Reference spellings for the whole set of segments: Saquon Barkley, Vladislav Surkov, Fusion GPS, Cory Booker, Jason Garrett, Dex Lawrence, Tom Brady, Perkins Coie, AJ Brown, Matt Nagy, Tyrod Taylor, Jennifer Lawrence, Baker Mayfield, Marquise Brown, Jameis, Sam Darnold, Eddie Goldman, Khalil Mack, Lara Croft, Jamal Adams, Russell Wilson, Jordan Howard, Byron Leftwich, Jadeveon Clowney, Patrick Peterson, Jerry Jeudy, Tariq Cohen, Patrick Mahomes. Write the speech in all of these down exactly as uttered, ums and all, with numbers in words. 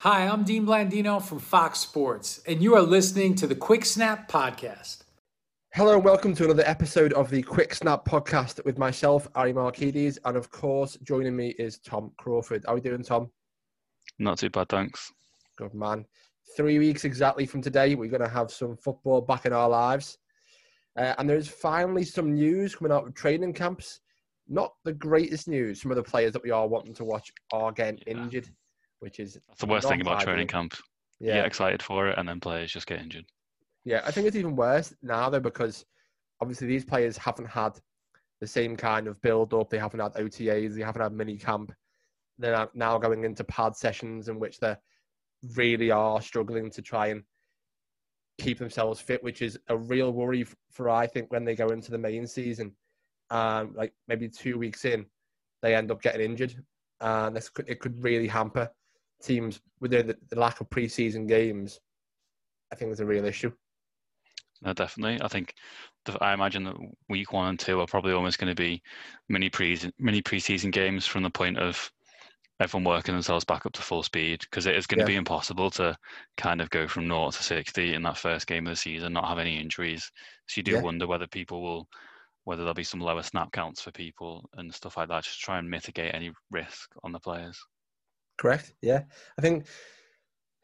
Hi, I'm Dean Blandino from Fox Sports, and you are listening to the Quick Snap Podcast. Hello and welcome to another episode of the Quick Snap Podcast with myself, Ari Marquides, and of course, joining me is Tom Crawford. How are we doing, Tom? Not too bad, thanks. Good man. Three weeks exactly from today, we're going to have some football back in our lives. Uh, and there's finally some news coming out of training camps. Not the greatest news. Some of the players that we are wanting to watch are getting yeah. injured, which is... That's the worst thing about training camp. Yeah. You get excited for it and then players just get injured. Yeah, I think it's even worse now, though, because obviously these players haven't had the same kind of build-up. They haven't had O T As. They haven't had mini-camp. They're now going into pad sessions in which they really are struggling to try and keep themselves fit, which is a real worry for, I think, when they go into the main season. Um, like, maybe two weeks in, they end up getting injured. And this could, it could really hamper teams with the, the lack of pre-season games. I think it's a real issue. No, definitely. I think, I imagine that week one and two are probably almost going to be mini pre mini pre-season games from the point of everyone working themselves back up to full speed, because it is going yeah. to be impossible to kind of go from naught to sixty in that first game of the season, not have any injuries. So you do yeah. wonder whether people will, whether there'll be some lower snap counts for people and stuff like that, just to try and mitigate any risk on the players. Correct. Yeah, I think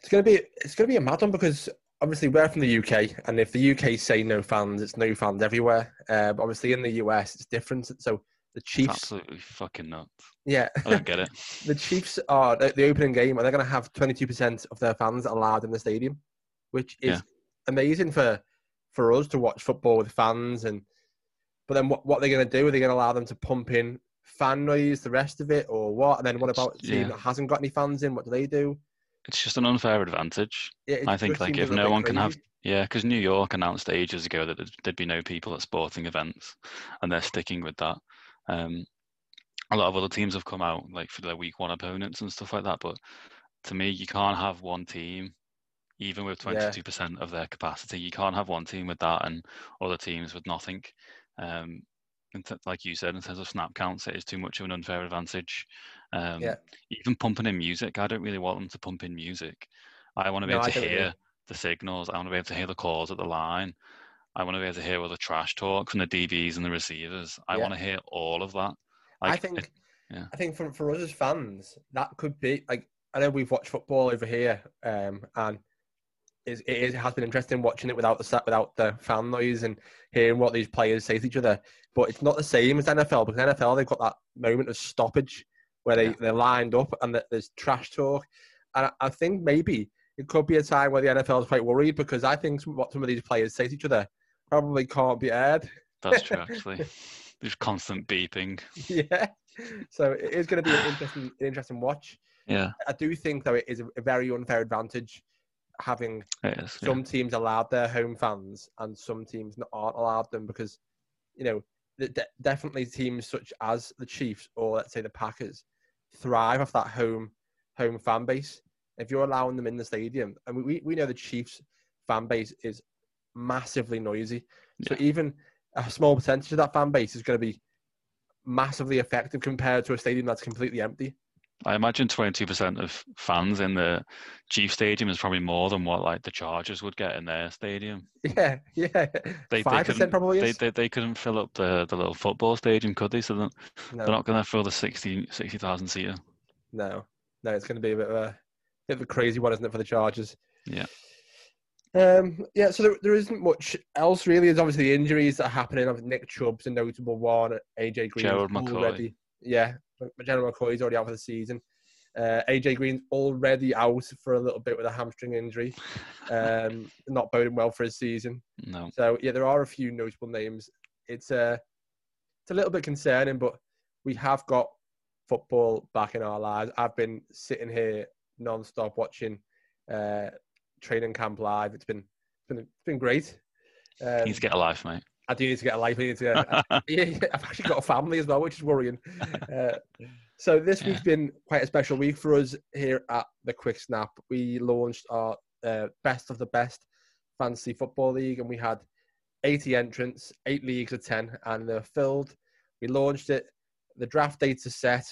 it's going to be it's going to be a mad one because. Obviously, we're from the U K, and if the U K say no fans, it's no fans everywhere. Uh, but obviously, in the U S, it's different. So the Chiefs... It's absolutely fucking nuts. Yeah. I don't get it. The Chiefs are the, the opening game, and they're going to have twenty-two percent of their fans allowed in the stadium, which is yeah. amazing for for us to watch football with fans. And But then what, what are they going to do? Are they going to allow them to pump in fan noise, the rest of it, or what? And then what about a team yeah. that hasn't got any fans in? What do they do? It's just an unfair advantage. Yeah, I think like if no one crazy. can have... Yeah, because New York announced ages ago that there'd be no people at sporting events, and they're sticking with that. Um, a lot of other teams have come out like for their week one opponents and stuff like that, but to me, you can't have one team, even with twenty-two percent yeah. of their capacity, you can't have one team with that and other teams with nothing. Um, and th- like you said, in terms of snap counts, it is too much of an unfair advantage. Um, yeah. Even pumping in music, I don't really want them to pump in music. I want to be no, able to hear really. the signals. I want to be able to hear the calls at the line. I want to be able to hear all the trash talk from the D Bs and the receivers. I yeah. want to hear all of that. Like, I think, it, yeah. I think for for us as fans, that could be like I know we've watched football over here, um, and it, it, is, it has been interesting watching it without the without the fan noise and hearing what these players say to each other. But it's not the same as N F L because N F L they've got that moment of stoppage. Where they, they're lined up and there's trash talk. And I, I think maybe it could be a time where the N F L is quite worried because I think some, what some of these players say to each other probably can't be aired. That's true, actually. just constant beeping. Yeah. So it is going to be an interesting, an interesting watch. Yeah. I do think though it is a very unfair advantage having is, some yeah. teams allowed their home fans and some teams aren't allowed them, because you know de- definitely teams such as the Chiefs or let's say the Packers thrive off that home home fan base. If you're allowing them in the stadium, and we we know the Chiefs fan base is massively noisy, yeah. so even a small percentage of that fan base is going to be massively effective compared to a stadium that's completely empty. I imagine twenty percent of fans in the Chiefs stadium is probably more than what like the Chargers would get in their stadium. Yeah, yeah. They, five percent they probably is. They, they, they couldn't fill up the, the little football stadium, could they? So they're, no. they're not going to fill the sixty thousand seater. No, no, it's going to be a bit of a, bit of a crazy one, isn't it, for the Chargers? Yeah. Um, yeah, so there, there isn't much else really. There's obviously the injuries that are happening. Obviously Nick Chubb's a notable one. A J Green Gerald McCoy. Already. Yeah. General McCoy's already out for the season. Uh, A J Green's already out for a little bit with a hamstring injury. Um, not boding well for his season. No. So, yeah, there are a few notable names. It's uh, it's a little bit concerning, but we have got football back in our lives. I've been sitting here non-stop watching uh, training camp live. It's been been, it's been great. Um, you need to get a life, mate. I do need to get a life. I need to get a, I, yeah, yeah, I've actually got a family as well, which is worrying. Uh, so this yeah. week's been quite a special week for us here at the Quick Snap. We launched our uh, best of the best fantasy football league, and we had eighty entrants, eight leagues of ten, and they're filled. We launched it. The draft dates are set.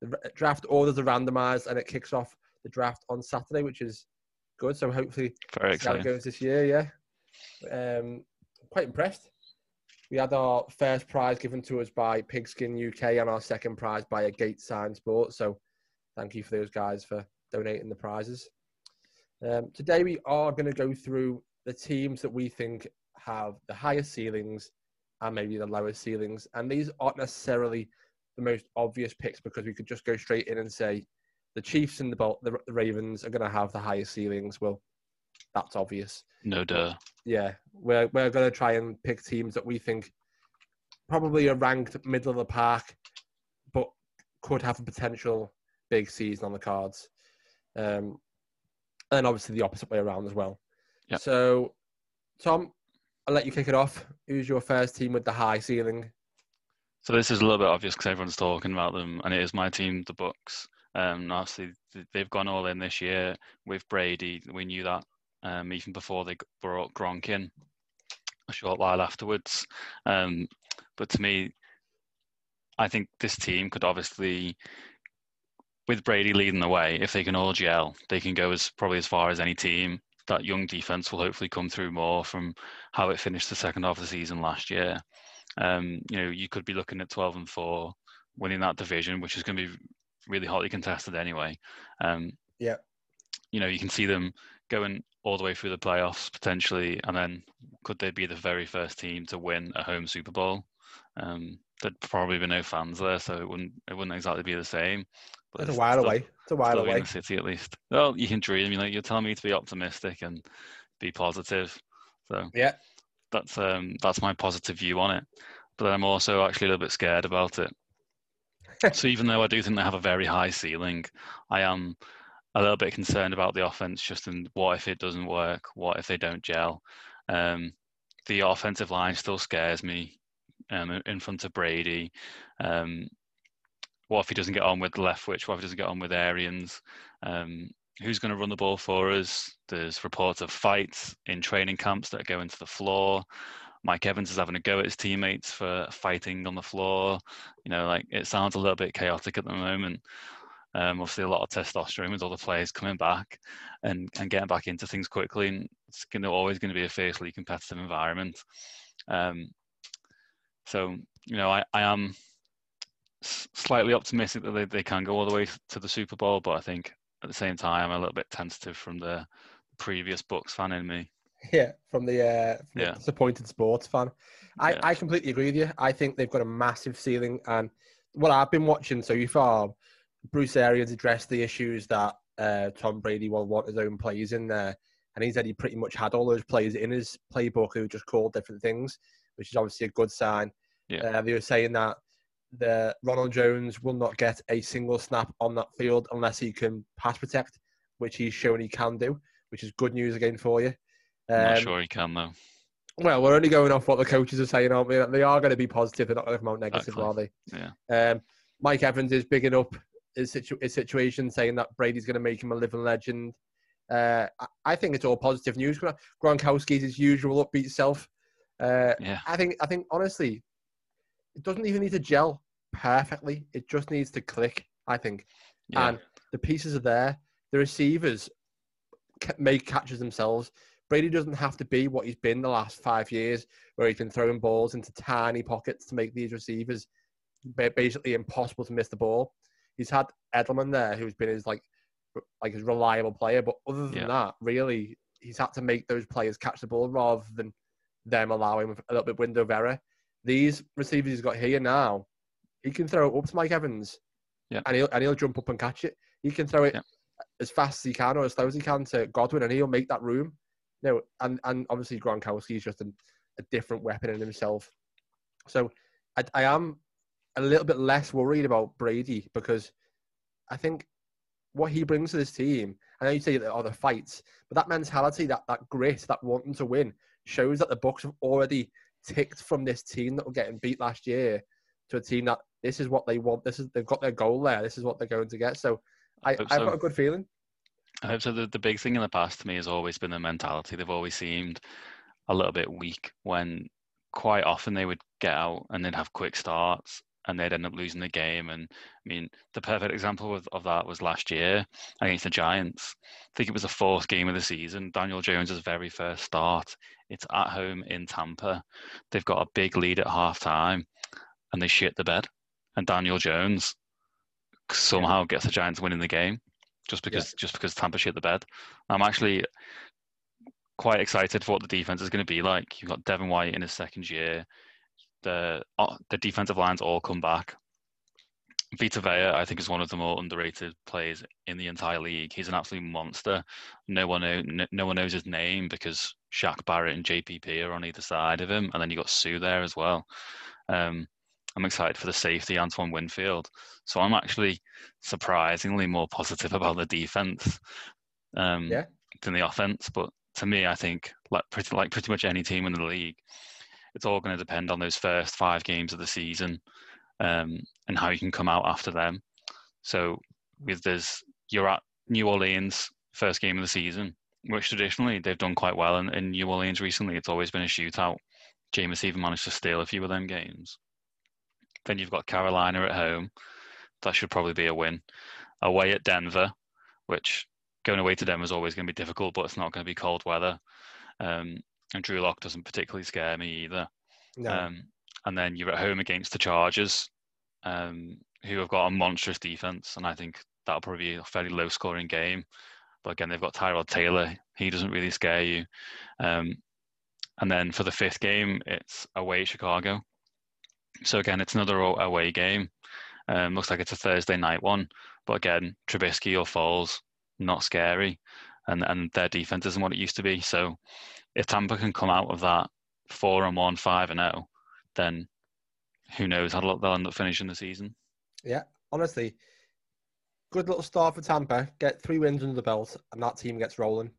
The draft orders are randomised, and it kicks off the draft on Saturday, which is good. So hopefully Very exciting. It goes this year. Yeah, um, quite impressed. We had our first prize given to us by Pigskin U K and our second prize by a Gate Science Sport. So thank you for those guys for donating the prizes. Um, today we are going to go through the teams that we think have the highest ceilings and maybe the lowest ceilings. And these aren't necessarily the most obvious picks, because we could just go straight in and say the Chiefs and the, Bol- the Ravens are going to have the highest ceilings. Well, that's obvious. No duh. Yeah, we're we're going to try and pick teams that we think probably are ranked middle of the pack, but could have a potential big season on the cards. Um, and obviously the opposite way around as well. Yep. So, Tom, I'll let you kick it off. Who's your first team with the high ceiling? So this is a little bit obvious because everyone's talking about them, and it is my team, the Bucks. Um, obviously, they've gone all in this year with Brady. We knew that. Um, even before they brought Gronk in, a short while afterwards. Um, but to me, I think this team could obviously, with Brady leading the way, if they can all gel, they can go as probably as far as any team. That young defense will hopefully come through more from how it finished the second half of the season last year. Um, you know, you could be looking at twelve and four, winning that division, which is going to be really hotly contested anyway. Um, yeah. You know, you can see them going all the way through the playoffs potentially, and then could they be the very first team to win a home Super Bowl? Um, there'd probably be no fans there, so it wouldn't it wouldn't exactly be the same. But it's a while still, away. It's a while away. In the city, at least. Well, you can dream. You know, you're telling me to be optimistic and be positive. So yeah, that's um that's my positive view on it. But then I'm also actually a little bit scared about it. So even though I do think they have a very high ceiling, I am a little bit concerned about the offense, just in what if it doesn't work? What if they don't gel? Um, the offensive line still scares me um, in front of Brady. Um, what if he doesn't get on with Leftwich? What if he doesn't get on with Arians? Um, who's going to run the ball for us? There's reports of fights in training camps that go into the floor. Mike Evans is having a go at his teammates for fighting on the floor. You know, like it sounds a little bit chaotic at the moment. Um, obviously, a lot of testosterone with all the players coming back and, and getting back into things quickly. And it's going to, always going to be a fiercely competitive environment. Um, so, you know, I, I am slightly optimistic that they, they can go all the way to the Super Bowl. But I think at the same time, I'm a little bit tentative from the previous Bucks fan in me. Yeah, from the, uh, from yeah. the disappointed sports fan. I, yeah. I completely agree with you. I think they've got a massive ceiling. And what I've been watching so far, Bruce Arians addressed the issues that uh, Tom Brady will want his own plays in there. And he said he pretty much had all those plays in his playbook who were just called different things, which is obviously a good sign. Yeah. Uh, they were saying that the Ronald Jones will not get a single snap on that field unless he can pass protect, which he's shown he can do, which is good news again for you. Um, I'm not sure he can, though. Well, we're only going off what the coaches are saying, aren't we? They are going to be positive. They're not going to come out negative, exactly. Are they? Yeah. Um, Mike Evans is bigging up his, situ- his situation, saying that Brady's going to make him a living legend. Uh, I think it's all positive news. Gronkowski's his usual upbeat self. Uh, yeah. I think, I think honestly, it doesn't even need to gel perfectly. It just needs to click, I think. Yeah. And the pieces are there. The receivers make catches themselves. Brady doesn't have to be what he's been the last five years, where he's been throwing balls into tiny pockets to make these receivers basically impossible to miss the ball. He's had Edelman there, who's been his like, like his reliable player. But other than yeah. that, really, he's had to make those players catch the ball rather than them allowing a little bit window of error. These receivers he's got here now, he can throw it up to Mike Evans, yeah, and he'll and he'll jump up and catch it. He can throw it yeah. as fast as he can or as slow as he can to Godwin, and he'll make that room. No, and, and obviously Gronkowski is just a, a different weapon in himself. So I, I am a little bit less worried about Brady because I think what he brings to this team, I know you say that are the fights, but that mentality, that, that grit, that wanting to win shows that the Bucs have already ticked from this team that were getting beat last year to a team that this is what they want. This is they've got their goal there. This is what they're going to get. So I, I I've so. got a good feeling. I hope so. The, the big thing in the past to me has always been the mentality. They've always seemed a little bit weak when quite often they would get out and they'd have quick starts and they'd end up losing the game. And I mean, the perfect example of, of that was last year against the Giants. I think it was the fourth game of the season. Daniel Jones' very first start. It's at home in Tampa. They've got a big lead at halftime and they shit the bed. And Daniel Jones somehow gets the Giants winning the game. Just because, yeah. just because Tampa shit the bed. I'm actually quite excited for what the defense is going to be like. You've got Devin White in his second year. The oh, the defensive lines all come back. Vita Vea, I think, is one of the more underrated players in the entire league. He's an absolute monster. No one know, no, no one knows his name because Shaq Barrett and J P P are on either side of him, and then you got Sue there as well. Um, I'm excited for the safety, Antoine Winfield. So I'm actually surprisingly more positive about the defense um, yeah. than the offense. But to me, I think like pretty, like pretty much any team in the league, it's all going to depend on those first five games of the season um, and how you can come out after them. So with this, you're at New Orleans, first game of the season, which traditionally they've done quite well in, in New Orleans recently. It's always been a shootout. Jameis even managed to steal a few of them games. Then you've got Carolina at home. That should probably be a win. Away at Denver, which going away to Denver is always going to be difficult, but it's not going to be cold weather. Um, and Drew Lock doesn't particularly scare me either. No. Um, and then you're at home against the Chargers, um, who have got a monstrous defense. And I think that'll probably be a fairly low-scoring game. But again, they've got Tyrod Taylor. He doesn't really scare you. Um, and then for the fifth game, it's away at Chicago. So again, it's another away game. Um, looks like it's a Thursday night one, but again, Trubisky or Foles, not scary, and and their defense isn't what it used to be. So if Tampa can come out of that four and one, five and zero, then who knows how they'll end up finishing the season? Yeah, honestly, good little start for Tampa. Get three wins under the belt, and that team gets rolling.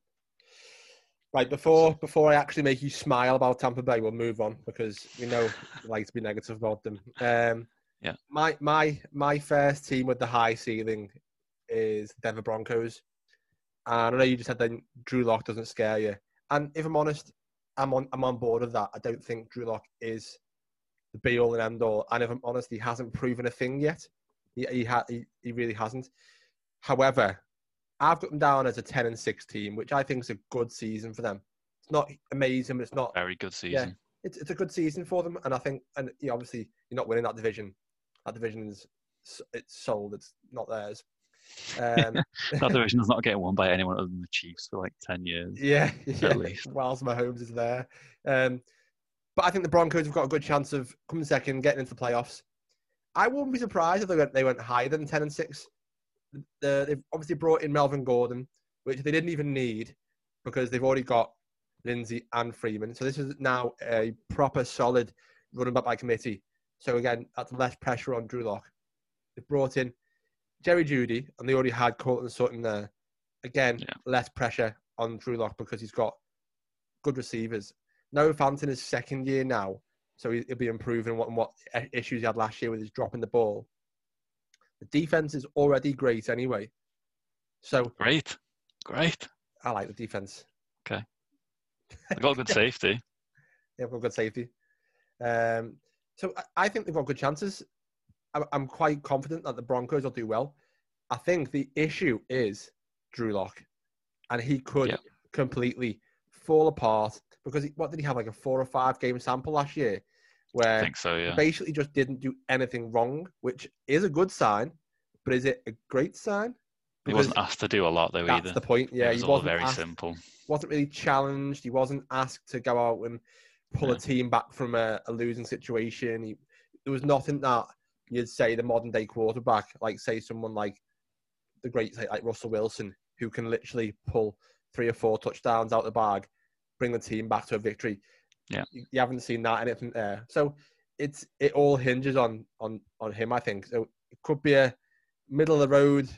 Right, before before I actually make you smile about Tampa Bay, we'll move on because we know you like to be negative about them. Um, yeah. My my my first team with the high ceiling is Denver Broncos. And I know you just said that Drew Lock doesn't scare you. And if I'm honest, I'm on I'm on board with that. I don't think Drew Lock is the be all and end all. And if I'm honest, he hasn't proven a thing yet. He he ha- he, he really hasn't. However, I've got them down as a ten and six team, which I think is a good season for them. It's not amazing, but it's not... Very good season. Yeah, it's, it's a good season for them, and I think, and you know, obviously, you're not winning that division. That division is it's sold. It's not theirs. Um, that division is not getting won by anyone other than the Chiefs for like ten years. Yeah, yeah. At least. Whilst Mahomes is there. Um, but I think the Broncos have got a good chance of coming second, getting into the playoffs. I wouldn't be surprised if they went, they went higher than ten and six. The, they've obviously brought in Melvin Gordon, which they didn't even need because they've already got Lindsey and Freeman. So this is now a proper solid running back by committee So again, that's less pressure on Drew Lock. They brought in Jerry Jeudy, and they already had Courtland Sutton there. Again, yeah. less pressure on Drew Lock because he's got good receivers. Noah Fant in his second year now, so he'll be improving what, what issues he had last year with his dropping the ball. The defense is already great anyway. So Great. Great. I like the defense. Okay. They've got good safety. They've got good safety. Um, so I think they've got good chances. I'm quite confident that the Broncos will do well. I think the issue is Drew Lock, and he could yep. completely fall apart because he, what did he have, like a four or five game sample last year where I think so, yeah. he basically just didn't do anything wrong, which is a good sign, but is it a great sign? Because he wasn't asked to do a lot, though, that's either. That's the point, yeah. It was he all wasn't very asked, simple. Wasn't really challenged. He wasn't asked to go out and pull yeah. a team back from a, a losing situation. He, there was nothing that you'd say the modern day quarterback, like say someone like the great, say like Russell Wilson, who can literally pull three or four touchdowns out of the bag, bring the team back to a victory. Yeah, you, you haven't seen that anything there. So it's it all hinges on on on him, I think. So it could be a middle of the road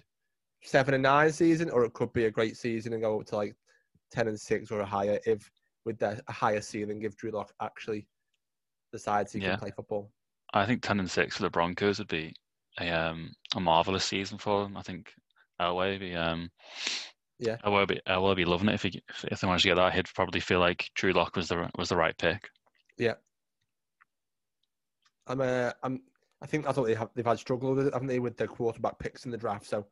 seven and nine season, or it could be a great season and go up to like ten and six or a higher if with the a higher ceiling if Drew Lock actually decides he yeah. can play football. I think ten and six for the Broncos would be a um, a marvelous season for them. I think Elway would be um yeah Elway would be, Elway would be loving it if he if they managed to get that. He'd probably feel like Drew Lock was the was the right pick. Yeah, I'm uh, I'm I think that's what they have. They've had struggle with it, haven't they, with their quarterback picks in the draft. So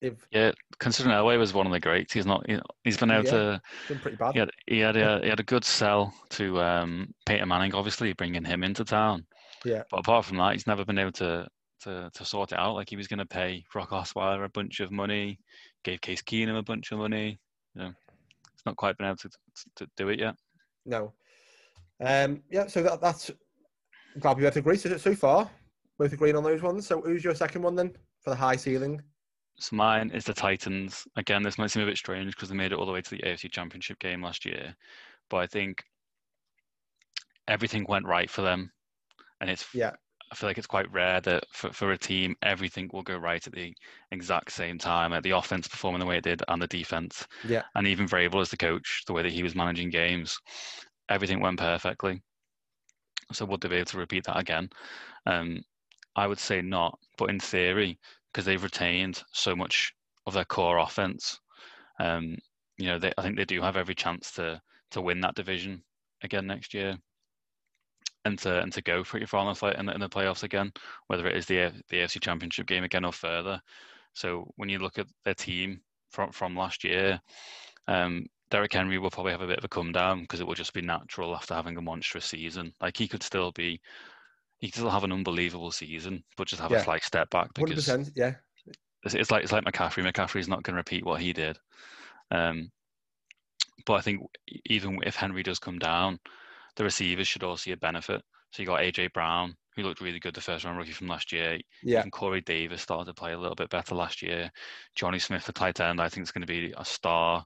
if yeah, considering Elway was one of the greats, he's not. He's been able yeah, to. Been pretty bad. He had he had a, he had a good sell to um, Peyton Manning, obviously bringing him into town. Yeah. But apart from that, he's never been able to to, to sort it out. Like he was going to pay Brock Osweiler a bunch of money, gave Case Keenum a bunch of money. You know, he's not quite been able to, to, to do it yet. No. Um. Yeah. So that, that's. I'm glad we both agree. So so far, both agreeing on those ones. So who's your second one then for the high ceiling? So mine is the Titans. Again, this might seem a bit strange because they made it all the way to the A F C Championship game last year, but I think everything went right for them. And it's, yeah. I feel like it's quite rare that for, for a team, everything will go right at the exact same time. At the offense performing the way it did, and the defense, yeah, and even Vrabel as the coach, the way that he was managing games, everything went perfectly. So would they be able to repeat that again? Um, I would say not, but in theory, because they've retained so much of their core offense, um, you know, they, I think they do have every chance to to win that division again next year. And to and to go pretty far in the, in the playoffs again, whether it is the the A F C Championship game again or further. So when you look at their team from, from last year, um, Derek Henry will probably have a bit of a come down because it will just be natural after having a monstrous season. Like he could still be, he could still have an unbelievable season, but just have yeah. a slight step back because one hundred percent, yeah, it's, it's like it's like McCaffrey. McCaffrey's not going to repeat what he did. Um, but I think even if Henry does come down, the receivers should all see a benefit. So you got A J Brown, who looked really good, the first round rookie from last year. Yeah. And Corey Davis started to play a little bit better last year. Johnny Smith, the tight end, I think is going to be a star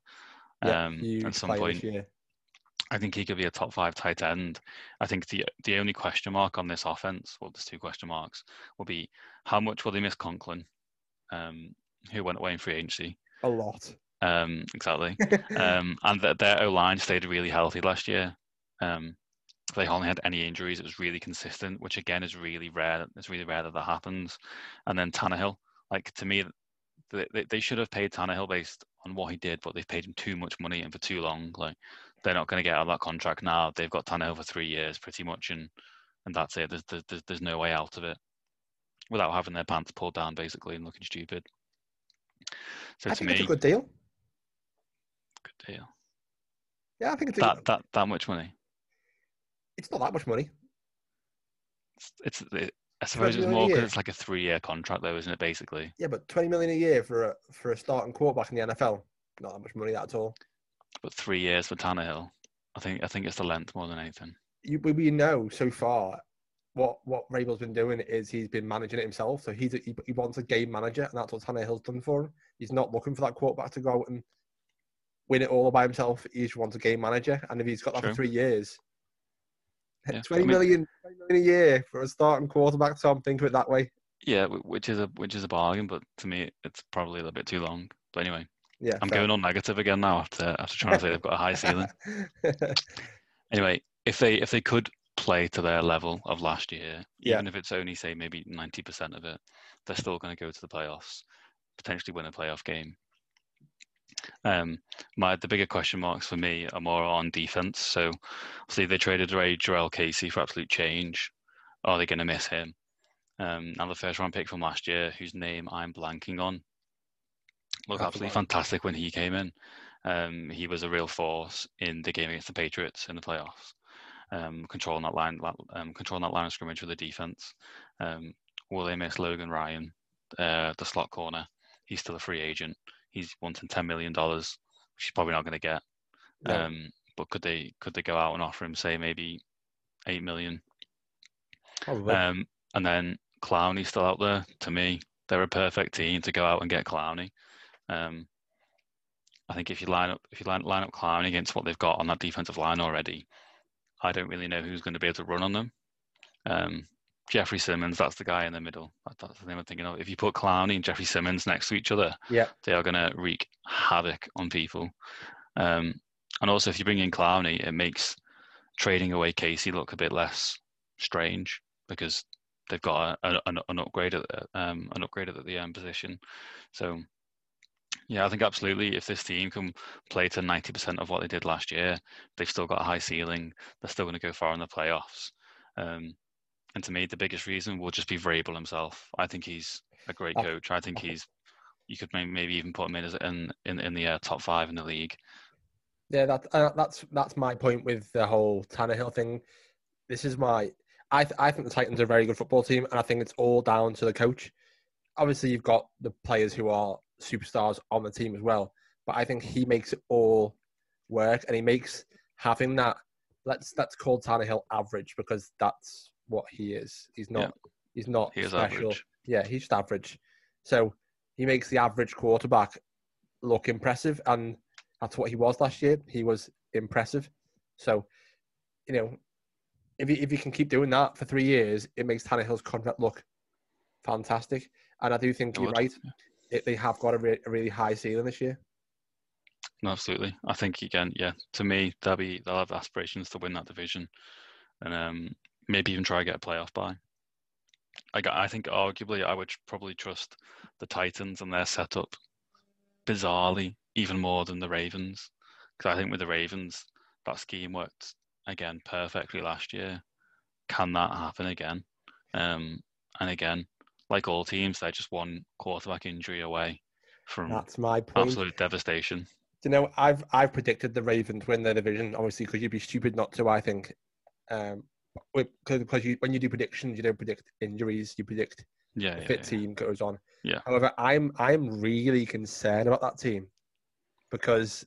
um, yeah, at some point. I think he could be a top five tight end. I think the the only question mark on this offense, well, there's two question marks, will be how much will they miss Conklin, um, who went away in free agency? A lot. Um, exactly. um, and that their O-line stayed really healthy last year. Um, they only had any injuries. It was really consistent, which again is really rare. It's really rare that that happens. And then Tannehill, like to me, they, they should have paid Tannehill based on what he did, but they've paid him too much money and for too long. Like they're not going to get out of that contract now. They've got Tannehill for three years, pretty much, and and that's it. There's there's there's no way out of it without having their pants pulled down basically and looking stupid. So I to think me, it's a good deal. Good deal. Yeah, I think it's that a good... that that much money. It's not that much money. It's, it's it, I suppose it's more because it's like a three-year contract, though, isn't it? Basically. Yeah, but twenty million a year for a for a starting quarterback in the N F L, not that much money that at all. But three years for Tannehill, I think I think it's the length more than anything. You, we know so far what what Vrabel's been doing is he's been managing it himself. So he's a, he he wants a game manager, and that's what Tannehill's done for him. He's not looking for that quarterback to go out and win it all by himself. He just wants a game manager, and if he's got that True. for three years. Yeah, twenty I mean, million, twenty million a year for a starting quarterback, Tom. Think of it that way. Yeah, which is a which is a bargain, but to me, it's probably a little bit too long. But anyway, yeah, I'm fair. going on negative again now after after trying to say they've got a high ceiling. Anyway, if they if they could play to their level of last year, yeah. even if it's only say maybe ninety percent of it, they're still going to go to the playoffs, potentially win a playoff game. Um, my the bigger question marks for me are more on defense. So, see, they traded away Jarrell Casey for absolute change. Are they going to miss him? Um, now the first round pick from last year, whose name I'm blanking on, looked absolutely fantastic when he came in. Um, he was a real force in the game against the Patriots in the playoffs, um, controlling that line, um, controlling that line of scrimmage with the defense. Um, will they miss Logan Ryan, uh, the slot corner? He's still a free agent. He's wanting ten million dollars, which he's probably not going to get. Yeah. Um, but could they could they go out and offer him, say, maybe eight million dollars? Probably. Um, and then Clowney's still out there. To me, they're a perfect team to go out and get Clowney. Um, I think if you line up if you line, line up Clowney against what they've got on that defensive line already, I don't really know who's going to be able to run on them. Um, Jeffrey Simmons, that's the guy in the middle. That's the name I'm thinking of. If you put Clowney and Jeffrey Simmons next to each other, yeah. they are going to wreak havoc on people. Um, and also, if you bring in Clowney, it makes trading away Casey look a bit less strange because they've got a, a, an upgrade at the, um, an upgrade at the um, position. So, yeah, I think absolutely. If this team can play to ninety percent of what they did last year, they've still got a high ceiling. They're still going to go far in the playoffs. Um, And to me, the biggest reason will just be Vrabel himself. I think he's a great coach. I think he's, you could maybe even put him in as in in, in the uh, top five in the league. Yeah, that uh, that's that's my point with the whole Tannehill thing. This is my, I th- I think the Titans are a very good football team, and I think it's all down to the coach. Obviously, you've got the players who are superstars on the team as well, but I think he makes it all work, and he makes having that. Let's let's call Tannehill average because that's what he is. He's not yeah. he's not he special. Average. Yeah, he's just average. So he makes the average quarterback look impressive, and that's what he was last year. He was impressive. So, you know, if you if you can keep doing that for three years, it makes Tannehill's contract look fantastic. And I do think I you're would. right. It, they have got a, re- a really high ceiling this year. No, absolutely. I think again, yeah, to me, they'll be they'll have aspirations to win that division. And um maybe even try to get a playoff bye. I, I think arguably I would probably trust the Titans and their setup bizarrely even more than the Ravens, because I think with the Ravens that scheme worked again perfectly last year. Can that happen again? Um, and again, like all teams, they're just one quarterback injury away from That's my point. absolute devastation. Do you know, I've I've predicted the Ravens win their division, obviously, because you'd be stupid not to. I think. Um, Because you, when you do predictions, you don't predict injuries. You predict yeah, a fit yeah, yeah. team goes on. Yeah. However, I'm I'm really concerned about that team because,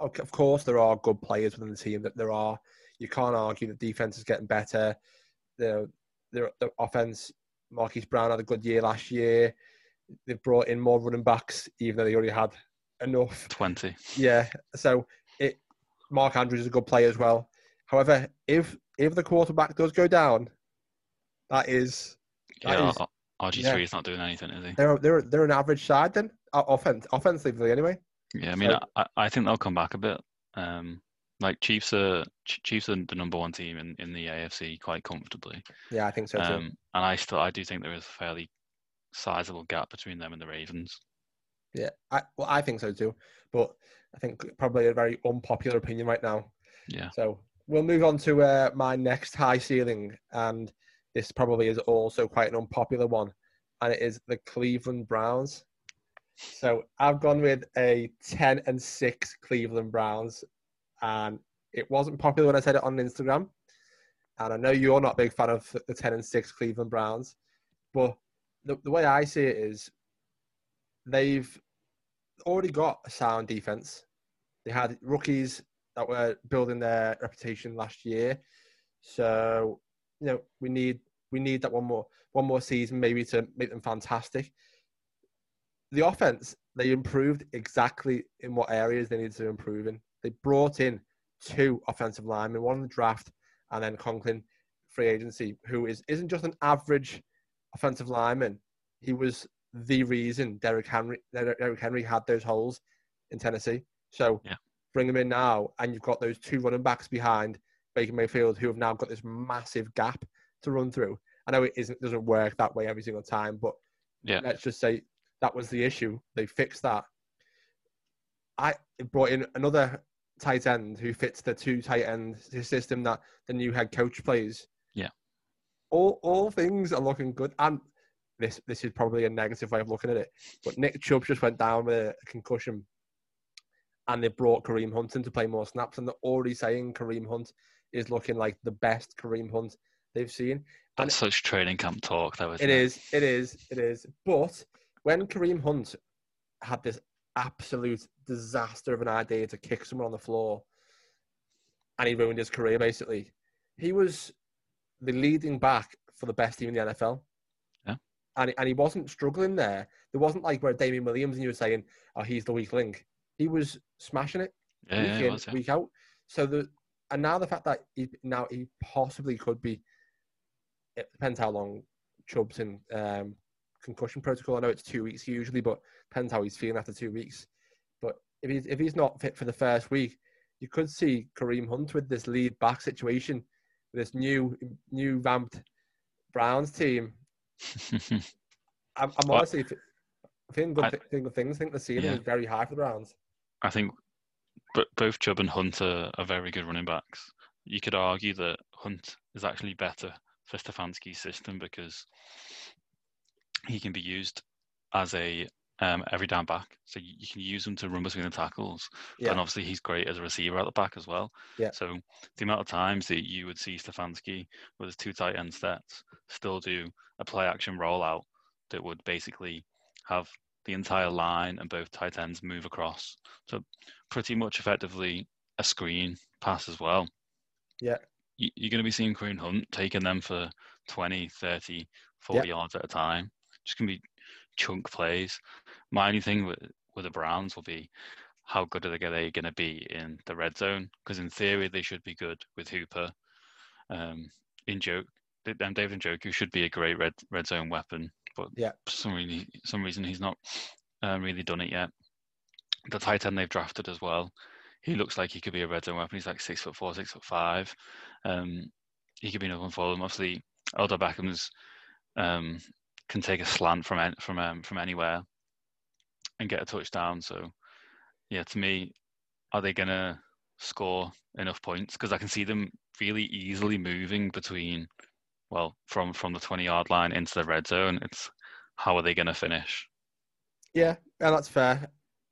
of course, there are good players within the team. That there are, you can't argue that defense is getting better. The the, the offense, Marquise Brown had a good year last year. They've brought in more running backs, even though they already had enough. Twenty. Yeah. So it, Mark Andrews is a good player as well. However, if If the quarterback does go down, that is... That yeah, is, R G three yeah. is not doing anything, is he? They're, they're, they're an average side then, offense, offensively anyway. Yeah, I mean, so, I, I think they'll come back a bit. Um, like, Chiefs are Chiefs are the number one team in, in the A F C quite comfortably. Yeah, I think so too. Um, and I still, I do think there is a fairly sizable gap between them and the Ravens. Yeah, I, well, I think so too. But I think probably a very unpopular opinion right now. Yeah. So... We'll move on to uh, my next high ceiling, and this probably is also quite an unpopular one, and it is the Cleveland Browns. So I've gone with a ten and six Cleveland Browns, and it wasn't popular when I said it on Instagram, and I know you're not a big fan of the ten and six Cleveland Browns, but the, the way I see it is they've already got a sound defense. They had rookies that were building their reputation last year, so you know we need we need that one more one more season maybe to make them fantastic. The offense, they improved exactly in what areas they needed to improve in. They brought in two offensive linemen, one in the draft, and then Conklin free agency who is, isn't just an average offensive lineman. He was the reason Derek Henry, Derek Henry had those holes in Tennessee. So yeah. bring him in now, and you've got those two running backs behind Baker Mayfield who have now got this massive gap to run through. I know it isn't doesn't work that way every single time, but yeah. let's just say that was the issue. They fixed that. I brought in another tight end who fits the two tight end system that the new head coach plays. Yeah. All all things are looking good. And this this is probably a negative way of looking at it, but Nick Chubb just went down with a concussion, and they brought Kareem Hunt in to play more snaps, and they're already saying Kareem Hunt is looking like the best Kareem Hunt they've seen. That's and such training camp talk, though, isn't it? It is, it is, it is. But when Kareem Hunt had this absolute disaster of an idea to kick someone on the floor, and he ruined his career, basically, he was the leading back for the best team in the N F L. Yeah. And, and he wasn't struggling there. There wasn't like where Damian Williams and you were saying, oh, he's the weak link. He was smashing it yeah, week yeah, in, was, yeah. week out. So the and now the fact that he now he possibly could be, it depends how long Chubb's in um, concussion protocol. I know it's two weeks usually, but depends how he's feeling after two weeks. But if he's if he's not fit for the first week, you could see Kareem Hunt with this lead back situation, this new new vamped Browns team. I'm, I'm honestly feeling good, I, feeling good things. I think the ceiling yeah. is very high for the Browns. I think both Chubb and Hunt are, are very good running backs. You could argue that Hunt is actually better for Stefanski's system because he can be used as a um, every down back. So you, you can use him to run between the tackles. Yeah. And obviously he's great as a receiver at the back as well. Yeah. So the amount of times that you would see Stefanski with his two tight end sets still do a play action rollout that would basically have the entire line and both tight ends move across. So pretty much effectively a screen pass as well. Yeah. You're going to be seeing Kareem Hunt taking them for twenty, thirty, forty yeah. yards at a time. Just going to be chunk plays. My only thing with, with the Browns will be how good are they going to be in the red zone? Because in theory, they should be good with Hooper. Um, in joke, um, David Njoku should be a great red red zone weapon. But yeah. for some, really, some reason, he's not uh, really done it yet. The tight end they've drafted as well, he looks like he could be a red zone weapon. He's like six foot four, six foot five. Um, he could be another one for them. Obviously, Odell Beckham's um, can take a slant from from um, from anywhere and get a touchdown. So, yeah, to me, are they going to score enough points? Because I can see them really easily moving between, well, from, from the twenty-yard line into the red zone. It's how are they going to finish? Yeah, well, that's fair.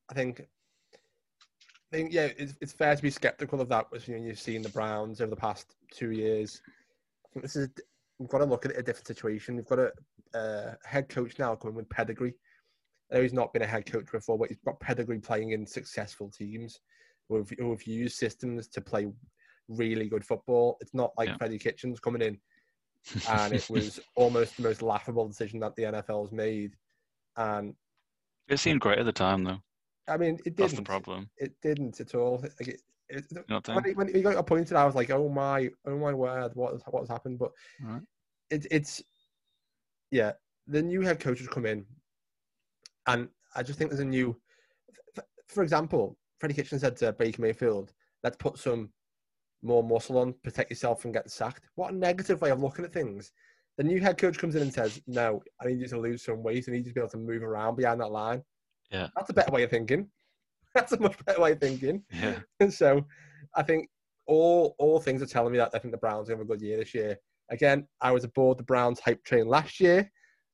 I think... I think, yeah, it's, it's fair to be sceptical of that when you've seen the Browns over the past two years. I think this is, we've got to look at it a different situation. We've got a uh, head coach now coming with pedigree. I know he's not been a head coach before, but he's got pedigree playing in successful teams who have, who have used systems to play really good football. It's not like yeah. Freddie Kitchens coming in, and it was almost the most laughable decision that the N F L's made. And it seemed great at the time, though. I mean, it didn't. That's the problem. It didn't at all. Like it, it, when, it, when it got appointed, I was like, "Oh my, oh my word, what what's happened?" But right. it, it's, yeah, the new head coach has come in, and I just think there's a new. For example, Freddie Kitchens said to Baker Mayfield, "Let's put some more muscle on, protect yourself from getting sacked." What a negative way of looking at things. The new head coach comes in and says, "No, I need you to lose some weight. I need you to be able to move around behind that line." Yeah, that's a better way of thinking. That's a much better way of thinking. Yeah. And so I think all all things are telling me that I think the Browns have a good year this year. Again, I was aboard the Browns hype train last year.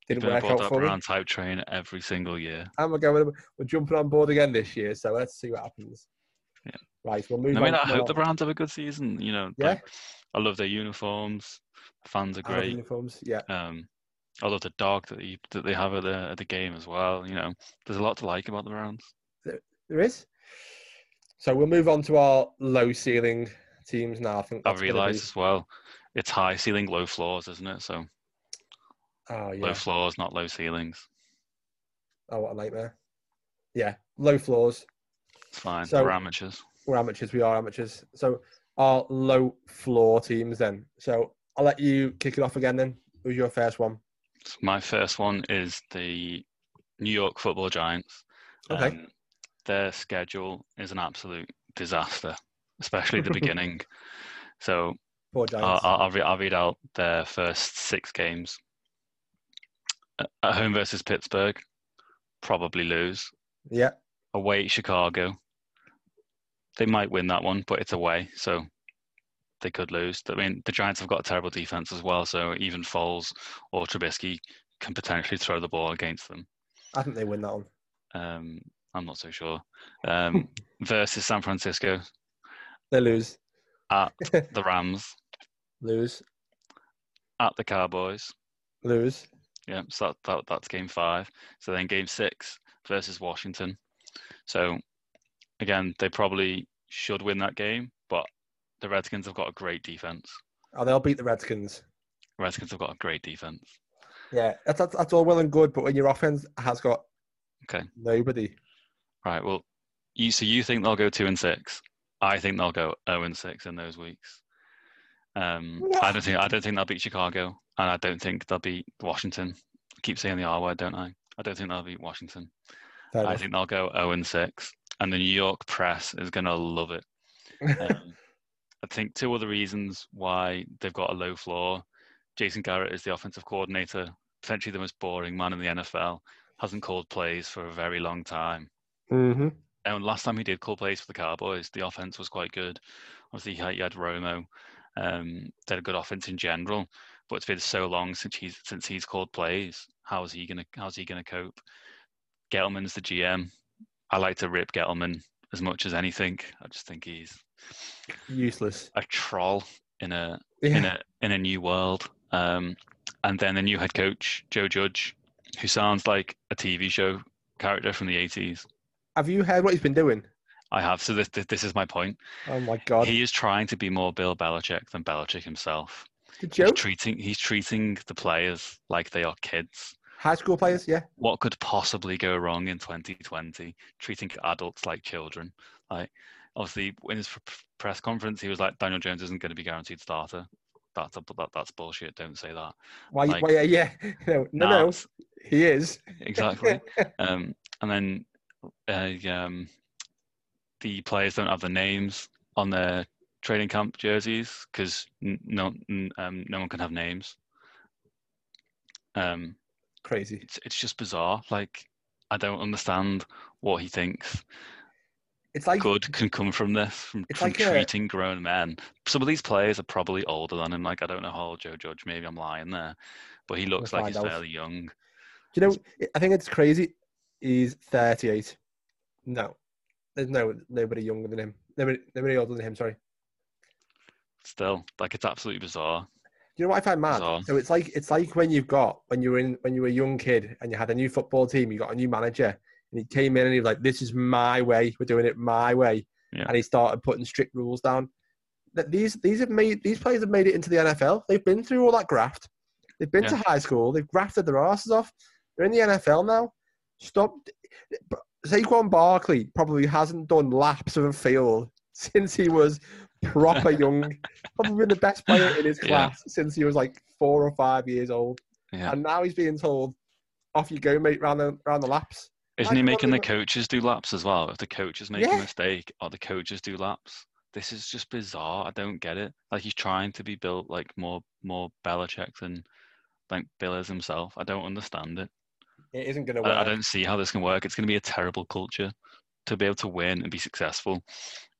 Didn't work out for me. We've been aboard that Browns hype train every single year. And we're going. We're jumping on board again this year. So let's see what happens. Yeah. Right. We'll move on. I mean, I hope the Browns have a good season. You know. Yeah. Like, I love their uniforms. The fans are great. I love uniforms. Yeah. Um. I love the dog that, you, that they have at the at the game as well. You know, there's a lot to like about the Browns. There, there is. So we'll move on to our low ceiling teams now. I think I've realised as well, it's high ceiling, low floors, isn't it? So, oh, yeah. low floors, not low ceilings. Oh, what a nightmare! Yeah, low floors. It's fine. So we're amateurs. We're amateurs. We are amateurs. So our low floor teams then. So I'll let you kick it off again then. Who's your first one? My first one is the New York Football Giants. Okay. Um, their schedule is an absolute disaster, especially the beginning. So Poor Giants. I'll, I'll, re- I'll read out their first six games. At home versus Pittsburgh, probably lose. Yeah. Away at Chicago, they might win that one, but it's away, so they could lose. I mean, the Giants have got a terrible defense as well, so even Foles or Trubisky can potentially throw the ball against them. I think they win that one. Um, I'm not so sure. Um, versus San Francisco, they lose. At the Rams, lose. At the Cowboys, lose. Yeah, so that, that that's game five. So then game six versus Washington. So again, they probably should win that game, but the Redskins have got a great defense. Oh, they'll beat the Redskins. Redskins have got a great defense. Yeah, that's that's, that's all well and good, but when your offense has got okay nobody. Right. Well, you so you think they'll go two and six? I think they'll go zero and six in those weeks. Um, yeah. I don't think I don't think they'll beat Chicago, and I don't think they'll beat Washington. I keep saying the R word, don't I? I don't think they'll beat Washington. Fair I enough. think they'll go zero and six, and the New York press is going to love it. Um, I think two other reasons why they've got a low floor: Jason Garrett is the offensive coordinator, potentially the most boring man in the N F L. Hasn't called plays for a very long time. Mm-hmm. And last time he did call plays for the Cowboys, the offense was quite good. Obviously, he had Romo. Um, they had a good offense in general, but it's been so long since he's since he's called plays. How is he gonna How's he gonna cope? Gettleman's the G M. I like to rip Gettleman as much as anything. I just think he's useless, a troll in a yeah. in a in a new world. Um, and then the new head coach, Joe Judge, who sounds like a T V show character from the eighties. Have you heard what he's been doing? I have. So this, this this is my point. Oh my God! He is trying to be more Bill Belichick than Belichick himself. Good joke. He's treating he's treating the players like they are kids. High school players, yeah. What could possibly go wrong in twenty twenty? Treating adults like children. Like obviously, in his press conference, he was like, "Daniel Jones isn't going to be guaranteed starter." That's a, that, that's bullshit. Don't say that. Why? Like, why yeah. No, no, nah, no. He is exactly. um, and then. Uh, um, the players don't have the names on their training camp jerseys because n- no, n- um, no one can have names. Um, Crazy. It's, it's just bizarre. Like, I don't understand what he thinks. It's like good can come from this, from, it's from like treating a, grown men. Some of these players are probably older than him. Like, I don't know how old Joe Judge. Maybe I'm lying there, but he looks like he's out. fairly young. Do you know? It's, I think it's crazy. He's thirty-eight. No, there's no nobody younger than him. Nobody, nobody older than him. Sorry. Still, like it's absolutely bizarre. You know what I find mad? Bizarre. So it's like it's like when you've got when you were in when you were a young kid and you had a new football team, you got a new manager, and he came in and he was like, "This is my way. We're doing it my way," yeah. and he started putting strict rules down. That these these have made these players have made it into the N F L. They've been through all that graft. They've been yeah. to high school. They've grafted their asses off. They're in the N F L now. Stop. Saquon Barkley probably hasn't done laps of a field since he was proper young. Probably been the best player in his class yeah. since he was like four or five years old. Yeah. And now he's being told, off you go, mate, round the, round the laps. Isn't I he making the even... coaches do laps as well? If the coaches make yeah. a mistake, or the coaches do laps. This is just bizarre. I don't get it. Like he's trying to be built like more more Belichick than like Bill is himself. I don't understand it. It isn't going to work. I don't see how this can work. It's going to be a terrible culture. To be able to win and be successful,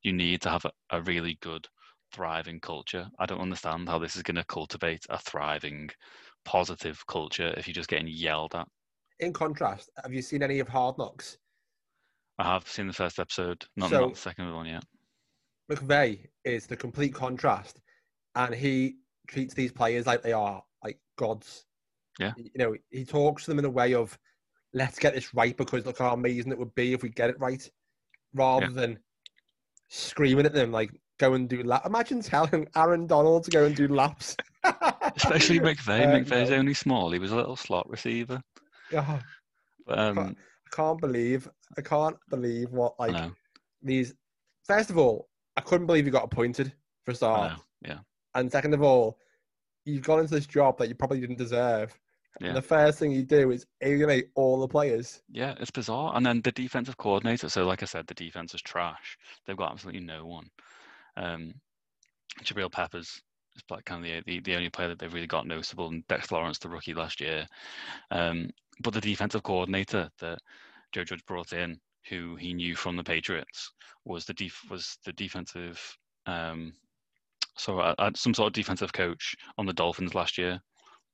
you need to have a, a really good, thriving culture. I don't understand how this is going to cultivate a thriving, positive culture if you're just getting yelled at. In contrast, have you seen any of Hard Knocks? I have seen the first episode, not, so, not the second one yet. McVay is the complete contrast, and he treats these players like they are like gods. Yeah, you know, he talks to them in a way of, let's get this right because look how amazing it would be if we get it right, rather yeah. than screaming at them like, go and do laps. Imagine telling Aaron Donald to go and do laps. Especially McVay. Um, McVay's no. only small. He was a little slot receiver. Oh, um, I, can't, I can't believe, I can't believe what, like, these... First of all, I couldn't believe he got appointed for a start. Yeah. And second of all, you've gone into this job that you probably didn't deserve. Yeah. And the first thing you do is alienate all the players. Yeah, it's bizarre. And then the defensive coordinator. So, like I said, the defense is trash. They've got absolutely no one. Um, Jabril Peppers is like kind of the, the the only player that they've really got noticeable, and Dex Lawrence, the rookie last year. Um, but the defensive coordinator that Joe Judge brought in, who he knew from the Patriots, was the def- was the defensive, um, so I, I, some sort of defensive coach on the Dolphins last year.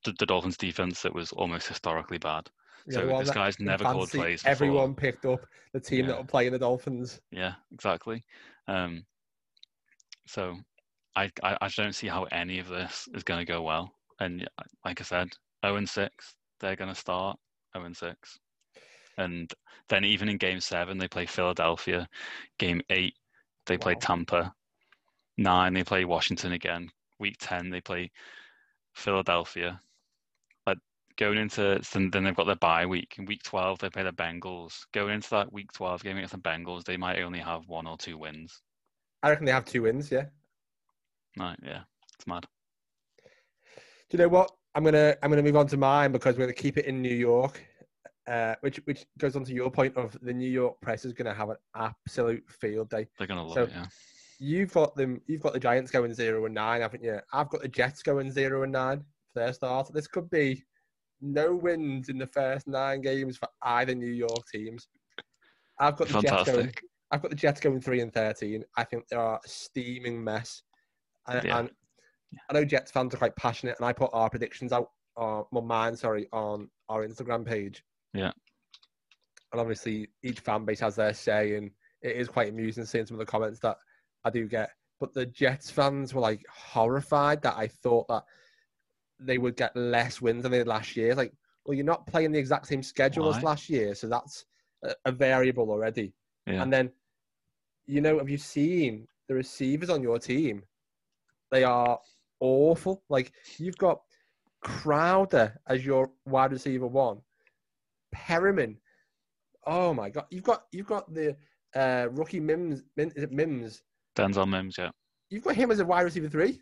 The, the Dolphins' defense that was almost historically bad. Yeah, so well, this guy's never called plays before. Everyone picked up the team yeah. that were playing the Dolphins. Yeah, exactly. Um, so I, I I don't see how any of this is going to go well. And like I said, oh and six, they're going to start oh and six. And then even in game seven, they play Philadelphia. Game eight, they wow. play Tampa. Nine, they play Washington again. Week ten, they play Philadelphia. Like going into, then they've got their bye week. In week twelve, they play the Bengals. Going into that week twelve game against the Bengals, they might only have one or two wins. I reckon they have two wins, yeah. Right, yeah. It's mad. Do you know what? I'm gonna I'm gonna move on to mine because we're gonna keep it in New York. Uh, which which goes on to your point of the New York press is going to have an absolute field day. They're going to love so it, yeah. You've got them. You've got the Giants going zero and nine, haven't you? I've got the Jets going zero and nine for their start. This could be no wins in the first nine games for either New York teams. I've got the Jets going, I've got the Jets going three and thirteen. I think they are a steaming mess. And, yeah. and I know Jets fans are quite passionate, and I put our predictions out, or well, mine, sorry, on our Instagram page. Yeah, and obviously each fan base has their say, and it is quite amusing seeing some of the comments that I do get. But the Jets fans were like horrified that I thought that they would get less wins than they did last year. It's like, well, you're not playing the exact same schedule Why? as last year, so that's a, a variable already. Yeah. And then, you know, have you seen the receivers on your team? They are awful. Like, you've got Crowder as your wide receiver one. Perriman, oh my god! You've got you've got the uh, rookie Mims. Mims, is it Mims? Denzel Mims, yeah. You've got him as a wide receiver three.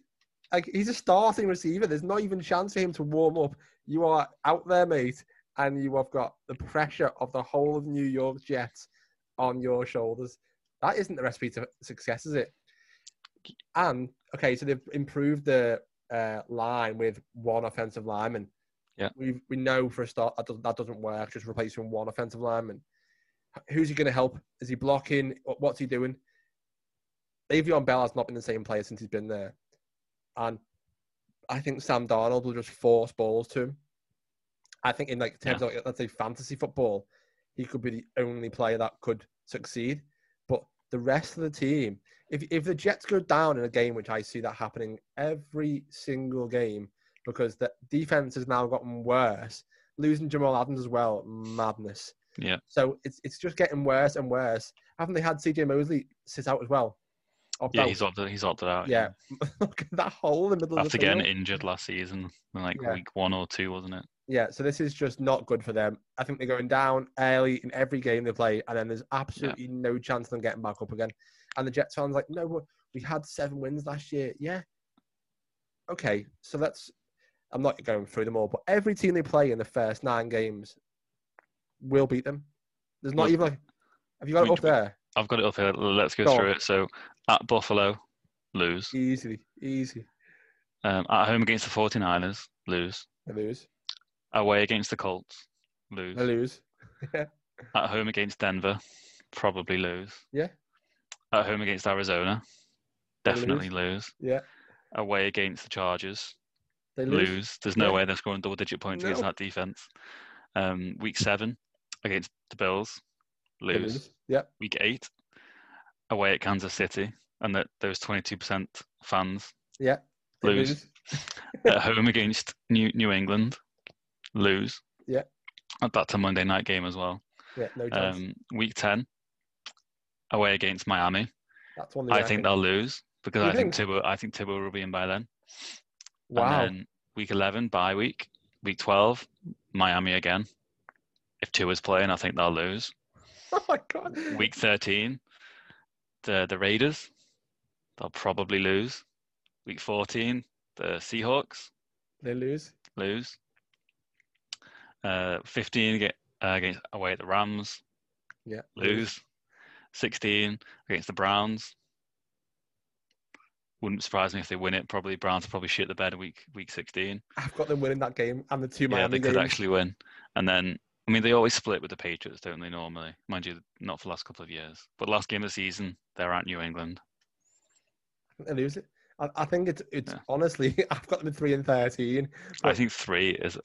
Like, he's a starting receiver. There's not even a chance for him to warm up. You are out there, mate, and you have got the pressure of the whole of New York Jets on your shoulders. That isn't the recipe to success, is it? And okay, so they've improved the uh, line with one offensive lineman. Yeah, we we know for a start that doesn't, that doesn't work. Just replacing one offensive lineman. Who's he going to help? Is he blocking? What's he doing? Le'Veon Bell has not been the same player since he's been there, and I think Sam Darnold will just force balls to him. I think in like terms yeah. of like, let's say fantasy football, he could be the only player that could succeed. But the rest of the team, if if the Jets go down in a game, which I see that happening every single game. Because the defense has now gotten worse. Losing Jamal Adams as well, madness. Yeah. So it's it's just getting worse and worse. Haven't they had C J Mosley sit out as well? Opt yeah, out. he's opted. He's opted out. Yeah. Look at that hole in the middle. After of the getting field. injured last season, like yeah. week one or two, wasn't it? Yeah. So this is just not good for them. I think they're going down early in every game they play, and then there's absolutely yeah. no chance of them getting back up again. And the Jets fans like, no, we had seven wins last year. Yeah. Okay. So that's. I'm not going through them all, but every team they play in the first nine games will beat them. There's not well, even like... Have you got I mean, it up there? I've got it up here. Let's go, go through on. it. So, at Buffalo, lose. Easily. Easy. Um, at home against the 49ers, lose. They lose. Away against the Colts, lose. They lose. at home against Denver, probably lose. Yeah. At home against Arizona, definitely lose. lose. Yeah. Away against the Chargers, They lose. lose. There's no yeah. way they're scoring double-digit points no. against that defense. Um, week seven against the Bills, lose. lose. Yeah. Week eight away at Kansas City, and that there was twenty-two percent fans. Yeah. They lose. lose. At home against New New England, lose. Yeah. That's a Monday night game as well. Yeah. No chance. Um, week ten away against Miami. That's one. I think they'll lose because you I think Tua. I think Tua will be in by then. Wow. And then week eleven, bye week. Week twelve, Miami again. If Tua's playing, I think they'll lose. Oh, my God. Week thirteen, the the Raiders. They'll probably lose. Week fourteen, the Seahawks. They lose. Lose. Uh, fifteen get, uh, against away at the Rams. Yeah. Lose. sixteen against the Browns. Wouldn't surprise me if they win it. Probably Browns will probably shit the bed week week sixteen. I've got them winning that game and the two Miami games. Yeah, they could games. actually win. And then, I mean, they always split with the Patriots, don't they, normally? Mind you, not for the last couple of years. But last game of the season, they're at New England. They lose it. I, I think it's, it's yeah. honestly, I've got them in three and thirteen. I think three is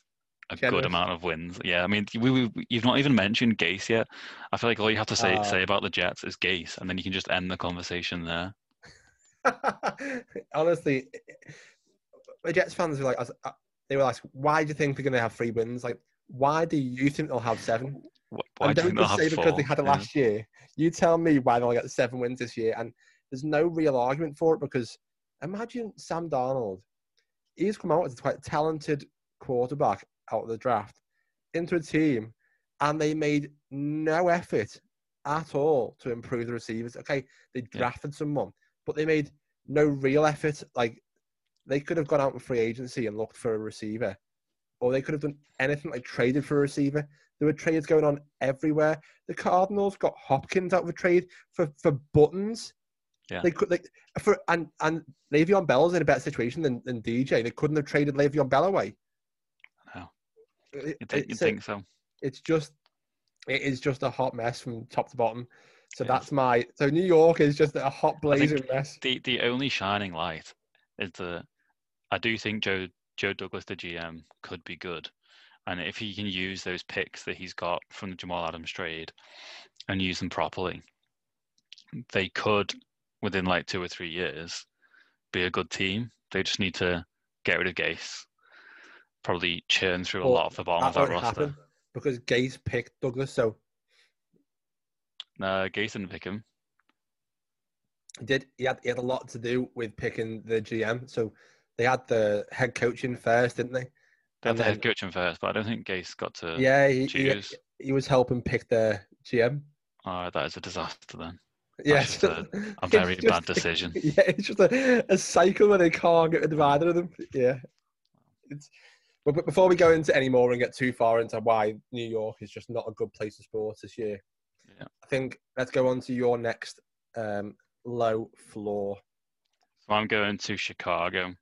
a generous. good amount of wins. Yeah, I mean, we, we you've not even mentioned Gase yet. I feel like all you have to say uh, say about the Jets is Gase, and then you can just end the conversation there. Honestly, the Jets fans were like, they were like, why do you think they're going to have three wins? Like, why do you think they'll have seven? Why and do don't just say because four? they had it yeah. last year. You tell me why they'll get seven wins this year, and there's no real argument for it because imagine Sam Darnold. He's come out as a quite talented quarterback out of the draft into a team, and they made no effort at all to improve the receivers. Okay, they drafted yeah. someone. But they made no real effort. Like, they could have gone out in free agency and looked for a receiver. Or they could have done anything like traded for a receiver. There were trades going on everywhere. The Cardinals got Hopkins out of a trade for, for buttons. Yeah. They could like for and, and Le'Veon Bell's in a better situation than, than D J. They couldn't have traded Le'Veon Bell away. No. You'd think, you'd think so. It's just it is just a hot mess from top to bottom. So that's my... So New York is just a hot blazing mess. The, the only shining light is the... I do think Joe Joe Douglas, the G M, could be good. And if he can use those picks that he's got from the Jamal Adams trade and use them properly, they could, within like two or three years, be a good team. They just need to get rid of Gase. Probably churn through a well, lot of the bottom of that roster. Because Gase picked Douglas, so... No, Gase didn't pick him. He did. He had, he had a lot to do with picking the G M. So they had the head coach in first, didn't they? They had the head coach in first, but I don't think Gase got to yeah, he, choose. He, he was helping pick the G M. Oh, that is a disaster then. Yeah, just a, a very just, bad decision. Yeah, it's just a, a cycle where they can't get rid of either of them. Yeah. It's, but before we go into any more and get too far into why New York is just not a good place to sport this year, yeah. I think let's go on to your next um, low floor. So I'm going to Chicago.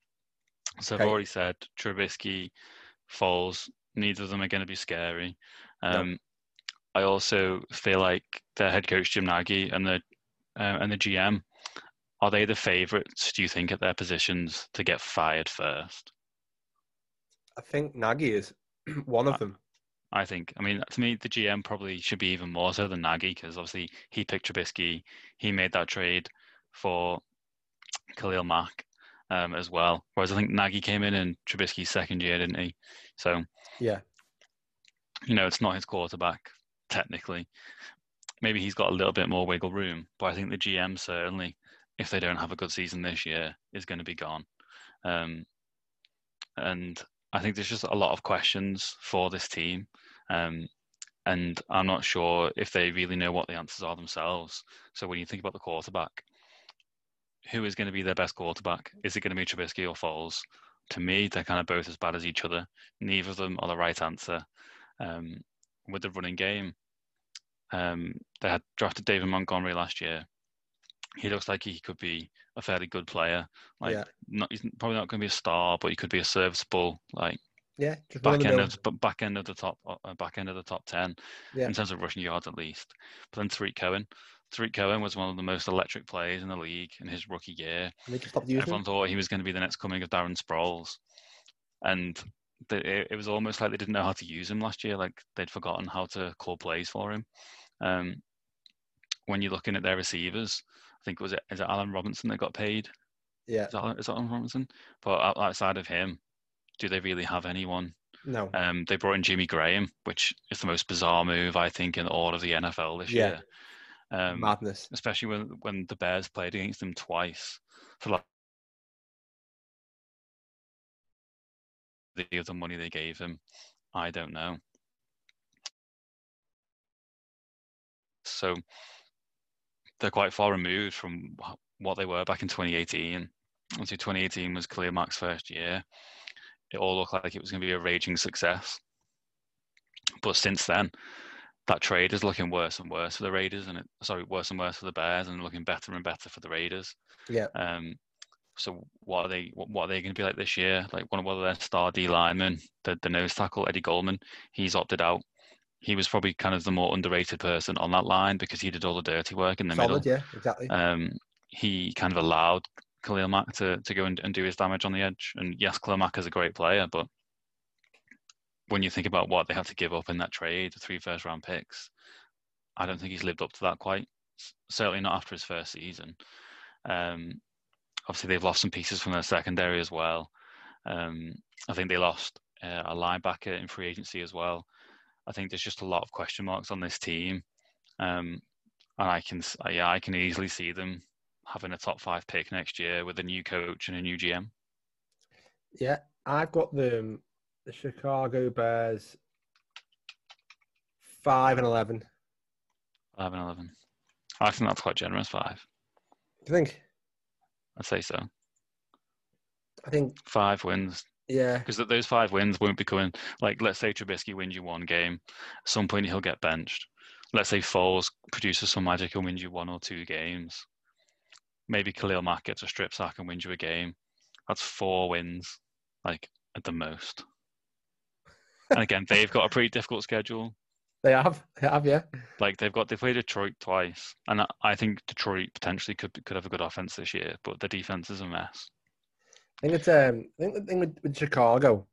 So okay. I've already said Trubisky, Foles, neither of them are going to be scary. Um, no. I also feel like their head coach Jim Nagy and the uh, and the G M, are they the favourites, do you think, at their positions to get fired first? I think Nagy is one of I- them. I think. I mean, to me, the G M probably should be even more so than Nagy because obviously he picked Trubisky. He made that trade for Khalil Mack um, as well. Whereas I think Nagy came in in Trubisky's second year, didn't he? So, yeah, you know, it's not his quarterback, technically. Maybe he's got a little bit more wiggle room. But I think the G M certainly, if they don't have a good season this year, is going to be gone. Um, and... I think there's just a lot of questions for this team. Um, and I'm not sure if they really know what the answers are themselves. So when you think about the quarterback, who is going to be their best quarterback? Is it going to be Trubisky or Foles? To me, they're kind of both as bad as each other. Neither of them are the right answer. Um, with the running game, um, they had drafted David Montgomery last year. He looks like he could be a fairly good player. Like, yeah. not, he's probably not going to be a star, but he could be a serviceable, like, yeah, back end of back end of the top uh, back end of the top ten yeah. in terms of rushing yards at least. But then Tariq Cohen, Tariq Cohen was one of the most electric players in the league in his rookie year. Everyone thought he was going to be the next coming of Darren Sproles, and the, it, it was almost like they didn't know how to use him last year. Like they'd forgotten how to call plays for him. Um, when you're looking at their receivers. I think was it is it Allen Robinson that got paid? Yeah, is that, is that Allen Robinson? But outside of him, do they really have anyone? No. Um, they brought in Jimmy Graham, which is the most bizarre move I think in all of the N F L this yeah. year. Um, Madness. Especially when when the Bears played against them twice. For like the other money they gave him, I don't know. So. They're quite far removed from what they were back in twenty eighteen. Obviously, twenty eighteen was Khalil Mack's first year. it all looked like it was going to be a raging success. But since then, that trade is looking worse and worse for the Raiders, and it, sorry, worse and worse for the Bears, and looking better and better for the Raiders. Yeah. Um. So what are they? What, what are they going to be like this year? Like one of, one of their star D linemen, the, the nose tackle Eddie Goldman, he's opted out. He was probably kind of the more underrated person on that line because he did all the dirty work in the Solid, middle. Yeah, exactly. Um, he kind of allowed Khalil Mack to, to go and, and do his damage on the edge. And yes, Khalil Mack is a great player, but when you think about what they had to give up in that trade, the three first round picks, I don't think he's lived up to that quite. Certainly not after his first season. Um, obviously, they've lost some pieces from their secondary as well. Um, I think they lost uh, a linebacker in free agency as well. I think there's just a lot of question marks on this team, um, and I can yeah I can easily see them having a top five pick next year with a new coach and a new G M. Yeah, I've got them, the Chicago Bears, five and eleven. Five and eleven. I think that's quite generous. Five. Do you think? I'd say so. I think five wins. Yeah, because those five wins won't be coming. Like, let's say Trubisky wins you one game. At some point, he'll get benched. Let's say Foles produces some magic and wins you one or two games. Maybe Khalil Mack gets a strip sack and wins you a game. That's four wins, like, at the most. And again, they've got a pretty difficult schedule. They have. They have, yeah. Like, they've got, they've played Detroit twice. And I think Detroit potentially could could have a good offense this year, but the defense is a mess. I think it's um. I think the thing with, with Chicago,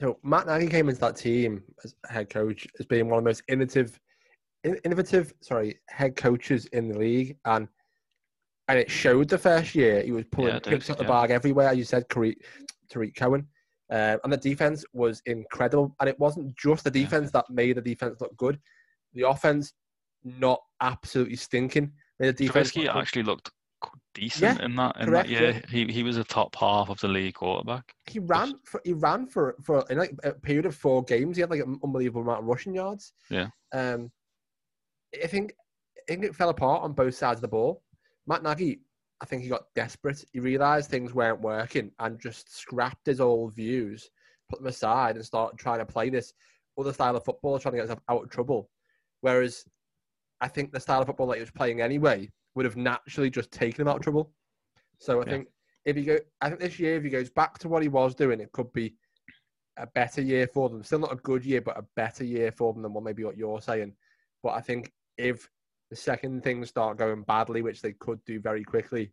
so Matt Nagy came into that team as head coach as being one of the most innovative, innovative sorry head coaches in the league, and and it showed the first year. He was pulling yeah, picks out the yeah. bag everywhere. You said Tariq, Tariq Cohen, uh, and the defense was incredible. And it wasn't just the defense yeah. that made the defense look good; the offense, not absolutely stinking, made the defense. Trubisky actually looked decent yeah, in that in correct, that year. Yeah. He he was a top half of the league quarterback. He ran for he ran for for in like a period of four games. He had like an unbelievable amount of rushing yards. Yeah. Um, I think I think it fell apart on both sides of the ball. Matt Nagy, I think he got desperate. He realized things weren't working and just scrapped his old views, put them aside, and started trying to play this other style of football, trying to get himself out of trouble. Whereas, I think the style of football that he was playing anyway would have naturally just taken him out of trouble. So I yeah. think if he go, I think this year if he goes back to what he was doing, it could be a better year for them. Still not a good year, but a better year for them than what maybe what you're saying. But I think if the second things start going badly, which they could do very quickly,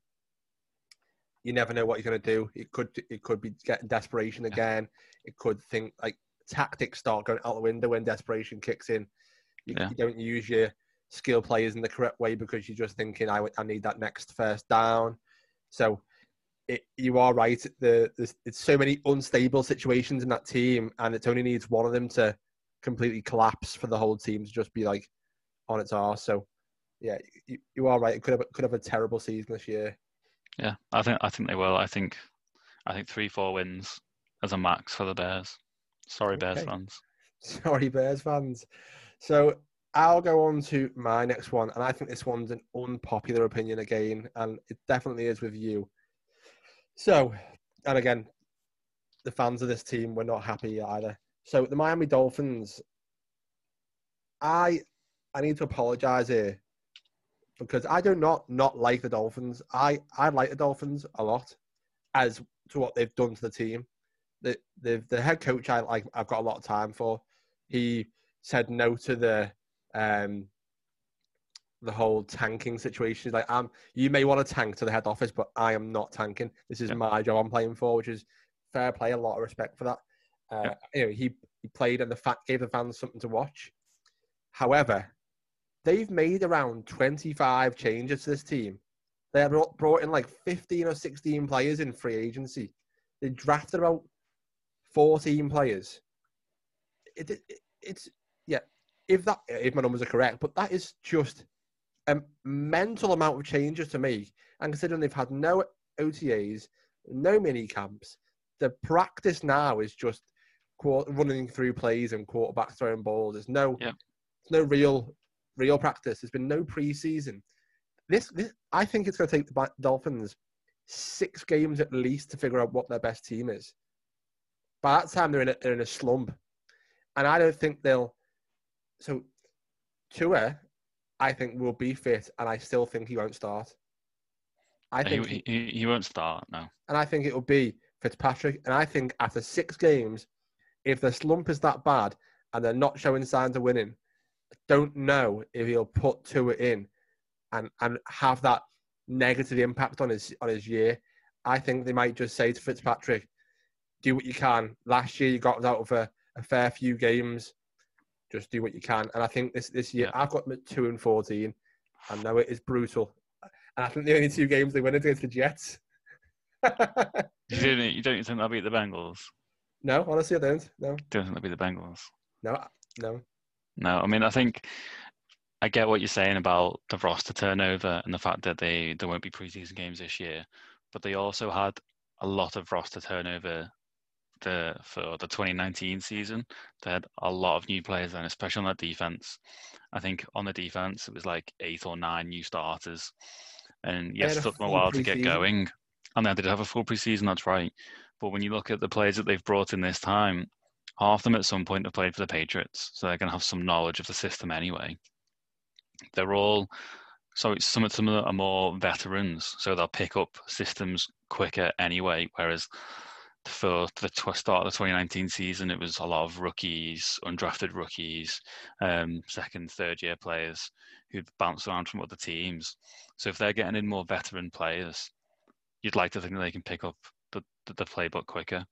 you never know what you're going to do. It could it could be getting desperation yeah. again. It could think like tactics start going out the window when desperation kicks in. You, yeah. you don't use your skill players in the correct way because you're just thinking, I, I need that next first down. So it, you are right. The, there's it's so many unstable situations in that team, and it only needs one of them to completely collapse for the whole team to just be like on its arse. So yeah, you, you are right. It could have could have a terrible season this year. Yeah, I think I think they will. I think I think three four wins as a max for the Bears. Sorry, okay. Bears fans. Sorry, Bears fans. So I'll go on to my next one, and I think this one's an unpopular opinion again, and it definitely is with you. So, and again, the fans of this team were not happy either. So, the Miami Dolphins, I I need to apologise here because I do not not like the Dolphins. I, I like the Dolphins a lot as to what they've done to the team. The the, the head coach I like, I've got a lot of time for. He said no to the Um, the whole tanking situation. Is like, um, you may want to tank to the head office, but I am not tanking. This is yeah. my job I'm playing for, which is fair play. A lot of respect for that. Uh, yeah. Anyway, he, he played and the fa- gave the fans something to watch. However, they've made around twenty-five changes to this team. They have brought in like fifteen or sixteen players in free agency. They drafted about fourteen players. It, it, it's, yeah. If that, if my numbers are correct, but that is just a mental amount of changes to make. And considering they've had no O T As, no mini camps, the practice now is just running through plays and quarterbacks throwing balls. There's no, yeah. there's no real, real practice. There's been no preseason. This, this, I think it's going to take the Dolphins six games at least to figure out what their best team is. by that time they're in a, they're in a slump. And I don't think they'll... So, Tua, I think, will be fit, and I still think he won't start. I think He, he, he won't start, no. And I think it will be Fitzpatrick. And I think after six games, if the slump is that bad and they're not showing signs of winning, I don't know if he'll put Tua in and, and have that negative impact on his on his year. I think they might just say to Fitzpatrick, do what you can. Last year you got out of a, a fair few games. Just do what you can. And I think this, this year, yeah. I've got them at two and fourteen. I know it is brutal. And I think the only two games they win is against the Jets. you, don't, you don't think they'll beat the Bengals? No, honestly, I don't. No. You don't think they'll beat the Bengals? No, no. No, I mean, I think I get what you're saying about the roster turnover and the fact that they there won't be preseason games this year. But they also had a lot of roster turnover the for the twenty nineteen season. They had a lot of new players in, especially on that defense. I think on the defense, it was like eight or nine new starters. And yes, it took them a while to get going. And they did have a full preseason, that's right. But when you look at the players that they've brought in this time, half of them at some point have played for the Patriots, so they're going to have some knowledge of the system anyway. They're all, so it's some, some of them are more veterans, so they'll pick up systems quicker anyway, whereas for the start of the twenty nineteen season, it was a lot of rookies, undrafted rookies, um, second, third-year players who'd bounce around from other teams. So if they're getting in more veteran players, you'd like to think that they can pick up the, the, the playbook quicker.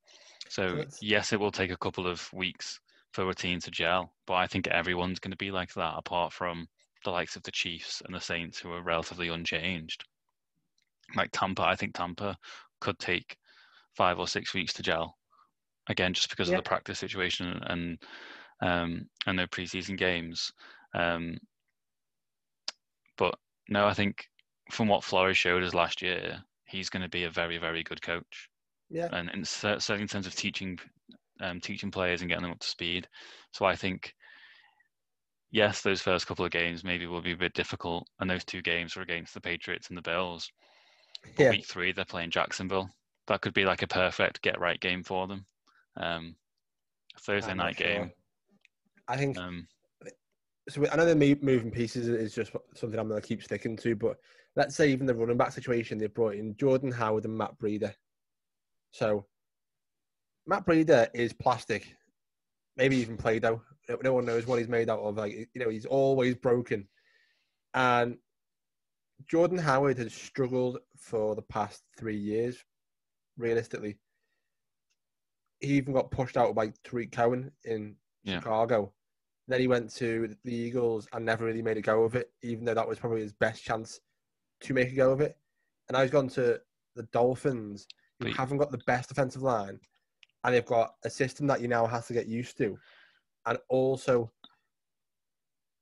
So, yes, it will take a couple of weeks for a team to gel, but I think everyone's going to be like that, apart from the likes of the Chiefs and the Saints, who are relatively unchanged. Like Tampa, I think Tampa could take five or six weeks to gel, again, just because yeah. of the practice situation and um, and their preseason games. Um, but, no, I think from what Flores showed us last year, he's going to be a very, very good coach. Yeah, and, and certainly in terms of teaching, um, teaching players and getting them up to speed. So I think, yes, those first couple of games maybe will be a bit difficult, and those two games were against the Patriots and the Bills. But yeah. Week three, they're playing Jacksonville. That could be like a perfect get-right game for them. Um, Thursday I'm night sure. game. I think. Um, so I know the moving pieces is just something I'm going to keep sticking to, but let's say even the running back situation, they brought in Jordan Howard and Matt Breida. So, Matt Breida is plastic, maybe even Play-Doh. No one knows what he's made out of. Like, you know, he's always broken. And Jordan Howard has struggled for the past three years, realistically. He even got pushed out by Tariq Cohen in yeah. Chicago. Then he went to the Eagles and never really made a go of it, even though that was probably his best chance to make a go of it. And now he's gone to the Dolphins, who haven't got the best offensive line, and they've got a system that you now have to get used to. And also,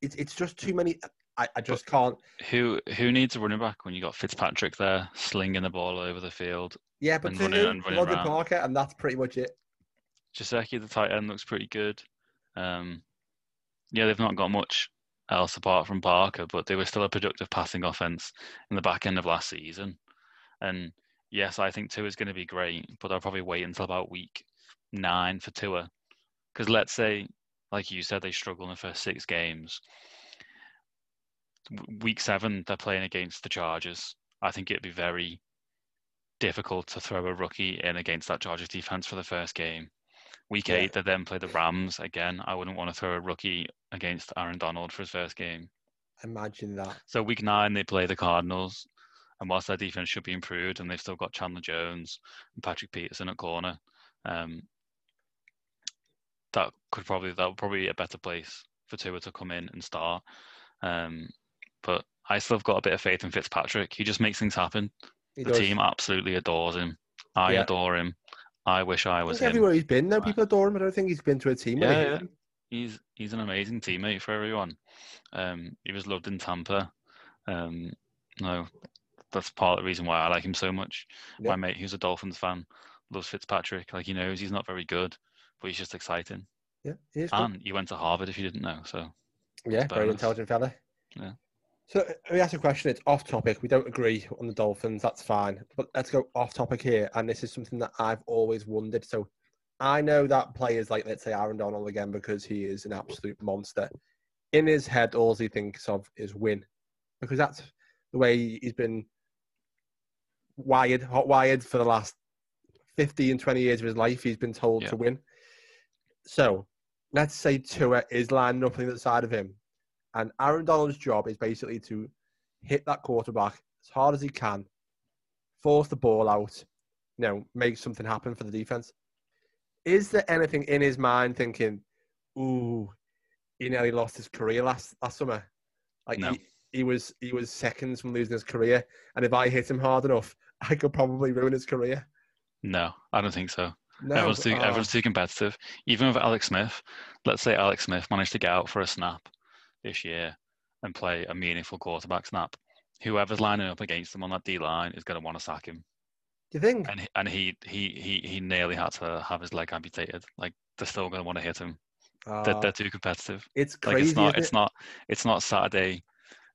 it's it's just too many. I, I just can't. Who who needs a running back when you got Fitzpatrick there slinging the ball over the field? Yeah, but London Parker, and that's pretty much it. Gesicki, the tight end, looks pretty good. Um, yeah, they've not got much else apart from Parker, but they were still a productive passing offense in the back end of last season. And yes, I think Tua is going to be great, but I'll probably wait until about week nine for Tua. Because let's say, like you said, they struggle in the first six games. Week seven, they're playing against the Chargers. I think it'd be very difficult to throw a rookie in against that Chargers defense for the first game. Week eight, they then play the Rams again. I wouldn't want to throw a rookie against Aaron Donald for his first game. Imagine that. So week nine, they play the Cardinals. And whilst their defense should be improved, and they've still got Chandler Jones and Patrick Peterson at corner, um, that could probably that would probably be a better place for Tua to come in and start. Um, but I still have got a bit of faith in Fitzpatrick. He just makes things happen. He the does. Team absolutely adores him. I yeah. adore him. I wish I was I think him. Everywhere he's been, though, people adore him. I don't think he's been to a team. Yeah, yeah. he's he's an amazing teammate for everyone. Um, he was loved in Tampa. Um, no. That's part of the reason why I like him so much. Yep. My mate, who's a Dolphins fan, loves Fitzpatrick. Like, he knows he's not very good, but he's just exciting. Yeah, he is. And good. He went to Harvard, if you didn't know. So, yeah, very intelligent fella. Yeah. So, we asked a question. It's off topic. We don't agree on the Dolphins. That's fine. But let's go off topic here. And this is something that I've always wondered. So, I know that players like, let's say, Aaron Donald again, because he is an absolute monster. In his head, all he thinks of is win, because that's the way he's been wired, hot-wired for the last fifteen, twenty years of his life. He's been told yeah. to win. So let's say Tua is lining up on the side of him, and Aaron Donald's job is basically to hit that quarterback as hard as he can, force the ball out, you know, make something happen for the defense. Is there anything in his mind thinking, ooh, he nearly lost his career last, last summer? Like no. he, he was he was seconds from losing his career, and if I hit him hard enough, I could probably ruin his career. No, I don't think so. No, everyone's, too, oh. everyone's too competitive. Even with Alex Smith, let's say Alex Smith managed to get out for a snap this year and play a meaningful quarterback snap. Whoever's lining up against him on that D line is going to want to sack him. Do you think? And, and he, he, he, he nearly had to have his leg amputated. Like, they're still going to want to hit him. Uh, they're, they're too competitive. It's crazy. Like, it's not. It's it? not. It's not Saturday.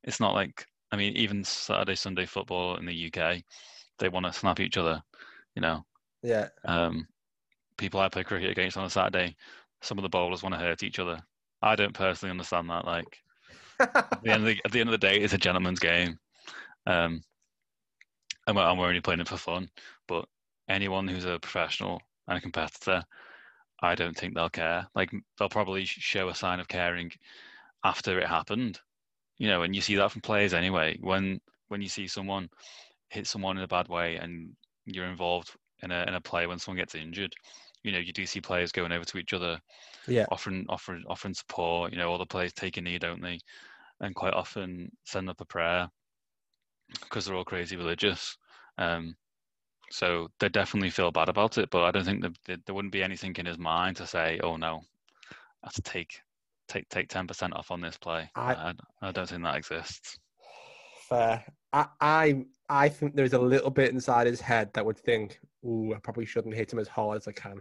It's not like, I mean, even Saturday, Sunday football in the U K, they want to snap each other. You know. Yeah. Um, people I play cricket against on a Saturday, some of the bowlers want to hurt each other. I don't personally understand that. Like, at, the end of the, at the end of the day, it's a gentleman's game. Um, and we're, and we're only playing it for fun. But anyone who's a professional and a competitor, I don't think they'll care. Like, they'll probably show a sign of caring after it happened. You know, and you see that from players anyway. When when you see someone hit someone in a bad way and you're involved in a in a play when someone gets injured, you know, you do see players going over to each other, yeah. offering offering offering support. You know, all the players take a knee, don't they? And quite often send up a prayer, because they're all crazy religious. Um, so they definitely feel bad about it, but I don't think that there wouldn't be anything in his mind to say, oh no, I have to take take take ten percent off on this play. I, I, I don't think that exists. Fair. I, I I think there's a little bit inside his head that would think, ooh, I probably shouldn't hit him as hard as I can.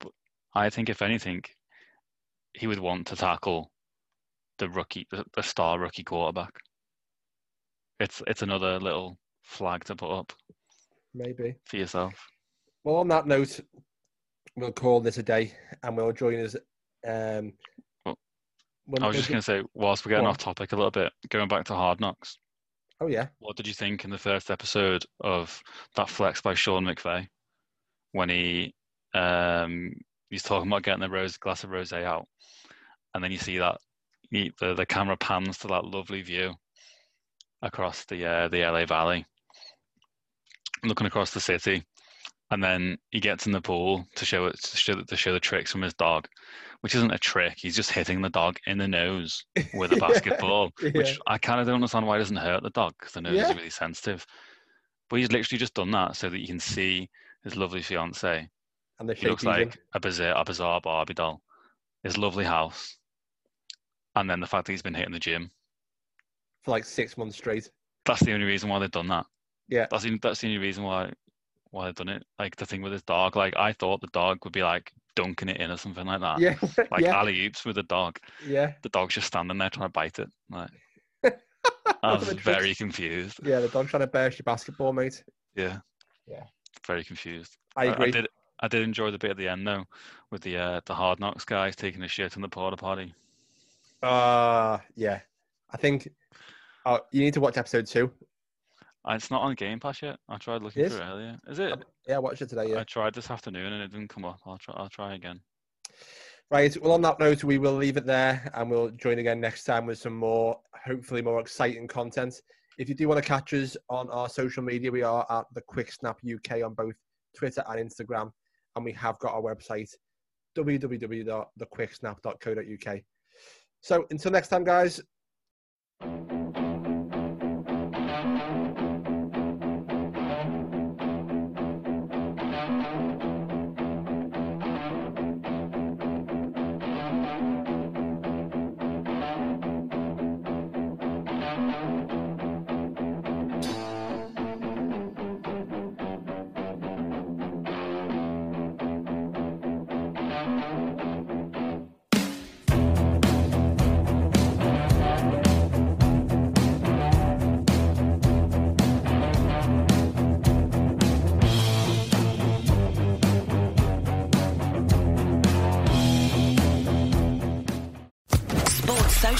But I think, if anything, he would want to tackle the rookie, the, the star rookie quarterback. It's it's another little flag to put up. Maybe. For yourself. Well, on that note, we'll call this a day, and we'll join us. Um, well, I was just going to say, whilst we're getting what? off topic a little bit, going back to Hard Knocks. Oh, yeah. What did you think in the first episode of that flex by Sean McVay when he um, he's talking about getting the rose, glass of rosé out, and then you see that the, the camera pans to that lovely view across the uh, the L A Valley, looking across the city, and then he gets in the pool to show it to show, to show the tricks from his dog, which isn't a trick. He's just hitting the dog in the nose with a basketball, yeah. which I kind of don't understand why it doesn't hurt the dog, because the nose yeah. is really sensitive. But he's literally just done that so that you can see his lovely fiancée. And the she looks like a bizarre, a bizarre Barbie doll. His lovely house. And then the fact that he's been hitting the gym for like six months straight. That's the only reason why they've done that. Yeah. That's the, that's the only reason why why they've done it. Like, the thing with his dog, like, I thought the dog would be like dunking it in or something like that. Yeah. Like yeah. alley-oops with the dog. Yeah. The dog's just standing there trying to bite it. Like, I was very confused. Yeah, the dog's trying to bash your basketball, mate. Yeah. Yeah. Very confused. I agree. I, I did I did enjoy the bit at the end though, with the uh, the Hard Knocks guys taking a shit in the porta potty. Uh yeah. I think oh, you need to watch episode two. It's not on Game Pass yet. I tried looking it for it earlier. Is it? Yeah, I watched it today. Yeah, I tried this afternoon and it didn't come up. I'll try. I'll try again. Right. Well, on that note, we will leave it there, and we'll join again next time with some more, hopefully more exciting content. If you do want to catch us on our social media, we are at the Quick Snap U K on both Twitter and Instagram, and we have got our website, w w w dot the quick snap dot co dot u k. So until next time, guys.